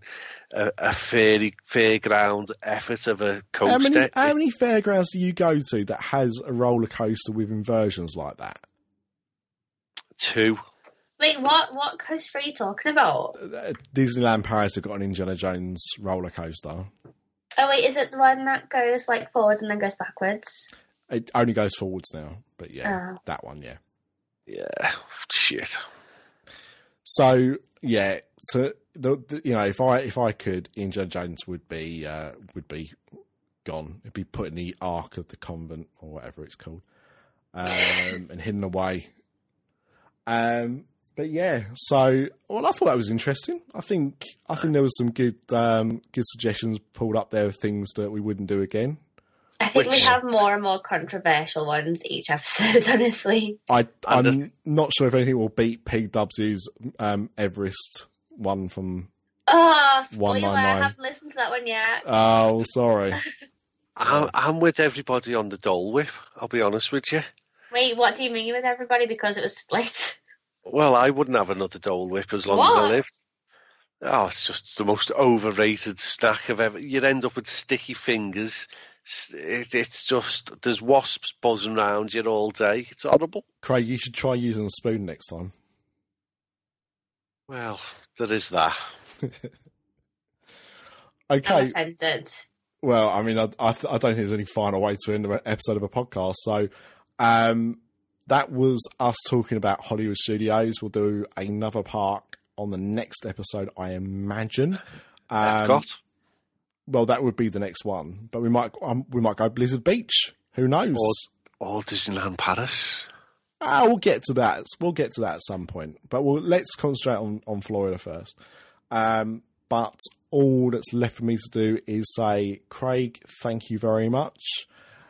a, a fairy fairground effort of a coaster. How many, how many fairgrounds do you go to that has a roller coaster with inversions like that? Two. Wait, what? What coaster are you talking about? Disneyland Paris have got an Indiana Jones roller coaster. Oh wait, is it the one that goes like forwards and then goes backwards? It only goes forwards now, but yeah, oh. that one, yeah, yeah, shit. So yeah, so the, the, you know, if I if I could, Indiana Jones would be uh, would be gone. It'd be put in the Ark of the Convent or whatever it's called, um, and hidden away. Um, but yeah, so well, I thought that was interesting. I think I think there was some good um, good suggestions pulled up there of things that we wouldn't do again. I think Which, we have more and more controversial ones each episode, honestly. I, I'm the, not sure if anything will beat P W's um, Everest one from oh, spoiler, I haven't listened to that one yet. Oh, sorry. I'm, I'm with everybody on the Dole Whip, I'll be honest with you. Wait, what do you mean with everybody? Because it was split? Well, I wouldn't have another Dole Whip as long what? as I lived. Oh, it's just the most overrated snack I've ever... You'd end up with sticky fingers... It, it's just there's wasps buzzing around you all day. It's horrible. Craig, you should try using a spoon next time. Well, there is that. Okay. I'm offended. Well, I mean, I, I, I don't think there's any finer way to end an episode of a podcast. So, um, that was us talking about Hollywood Studios. We'll do another park on the next episode, I imagine. Um, Epcot. Well, that would be the next one, but we might um, we might go Blizzard Beach. Who knows? Or, or Disneyland Paris. Ah, we'll get to that. We'll get to that at some point. But we'll let's concentrate on, on Florida first. Um, but all that's left for me to do is say, Craig, thank you very much.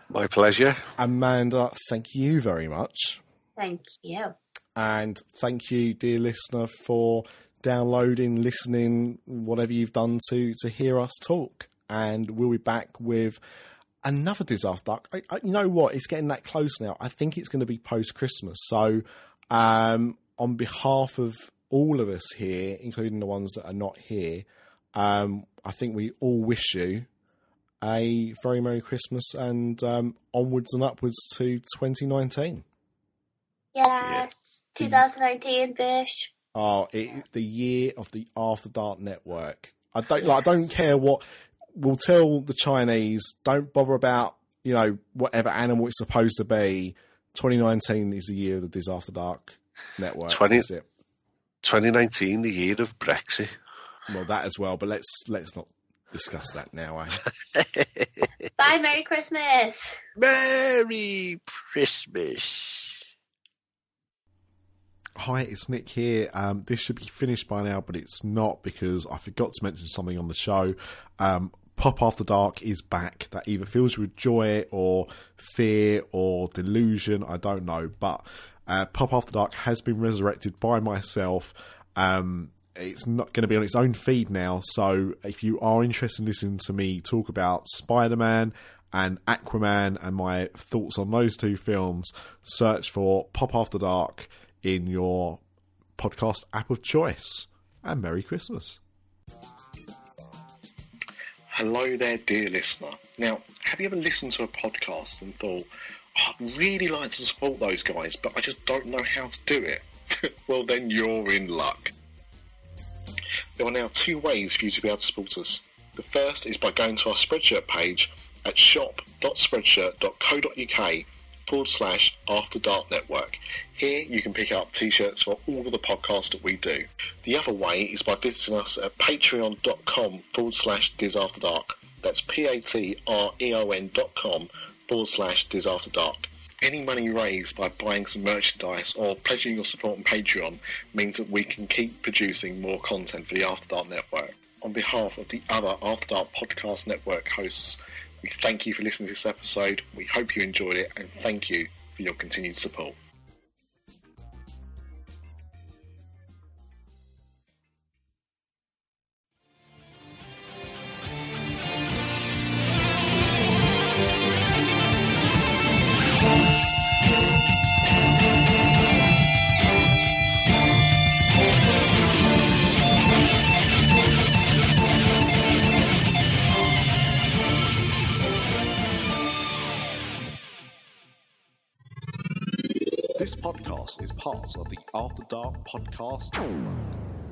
My pleasure. Amanda, thank you very much. Thank you. And thank you, dear listener, for downloading, listening, whatever you've done to to hear us talk. And we'll be back with another Disaster Duck. I, I, you know what? It's getting that close now. I think it's going to be post-Christmas. So um, on behalf of all of us here, including the ones that are not here, um, I think we all wish you a very Merry Christmas and um, onwards and upwards to twenty nineteen. Yes, twenty nineteen, Bish. Oh, it, the year of the After Dark Network. I don't yes. like. I don't care what. We'll tell the Chinese, don't bother about, you know, whatever animal it's supposed to be. twenty nineteen is the year of the Disaster Dark Network. twenty, is it? twenty nineteen, the year of Brexit. Well, that as well, but let's let's not discuss that now, eh? Bye, Merry Christmas. Merry Christmas. Hi, it's Nick here. Um, this should be finished by now, but it's not because I forgot to mention something on the show. Um, Pop After Dark is back. That either fills you with joy or fear or delusion. I don't know. But uh, Pop After Dark has been resurrected by myself. Um, it's not going to be on its own feed now. So if you are interested in listening to me talk about Spider-Man and Aquaman and my thoughts on those two films, search for Pop After Dark in your podcast app of choice. And Merry Christmas. Hello there, dear listener. Now, have you ever listened to a podcast and thought, oh, I'd really like to support those guys, but I just don't know how to do it? Well, then you're in luck. There are now two ways for you to be able to support us. The first is by going to our Spreadshirt page at shop dot spreadshirt dot co dot uk forward slash After Dark Network. Here you can pick up t-shirts for all of the podcasts that we do. The other way is by visiting us at patreon dot com forward slash disafterdark. That's P-A-T-R-E-O-N dot com forward slash disafterdark. Any money raised by buying some merchandise or pledging your support on Patreon means that we can keep producing more content for the After Dark Network. On behalf of the other After Dark Podcast Network hosts, we thank you for listening to this episode. We hope you enjoyed it, and thank you for your continued support. podcast is part of the After Dark Podcast Network.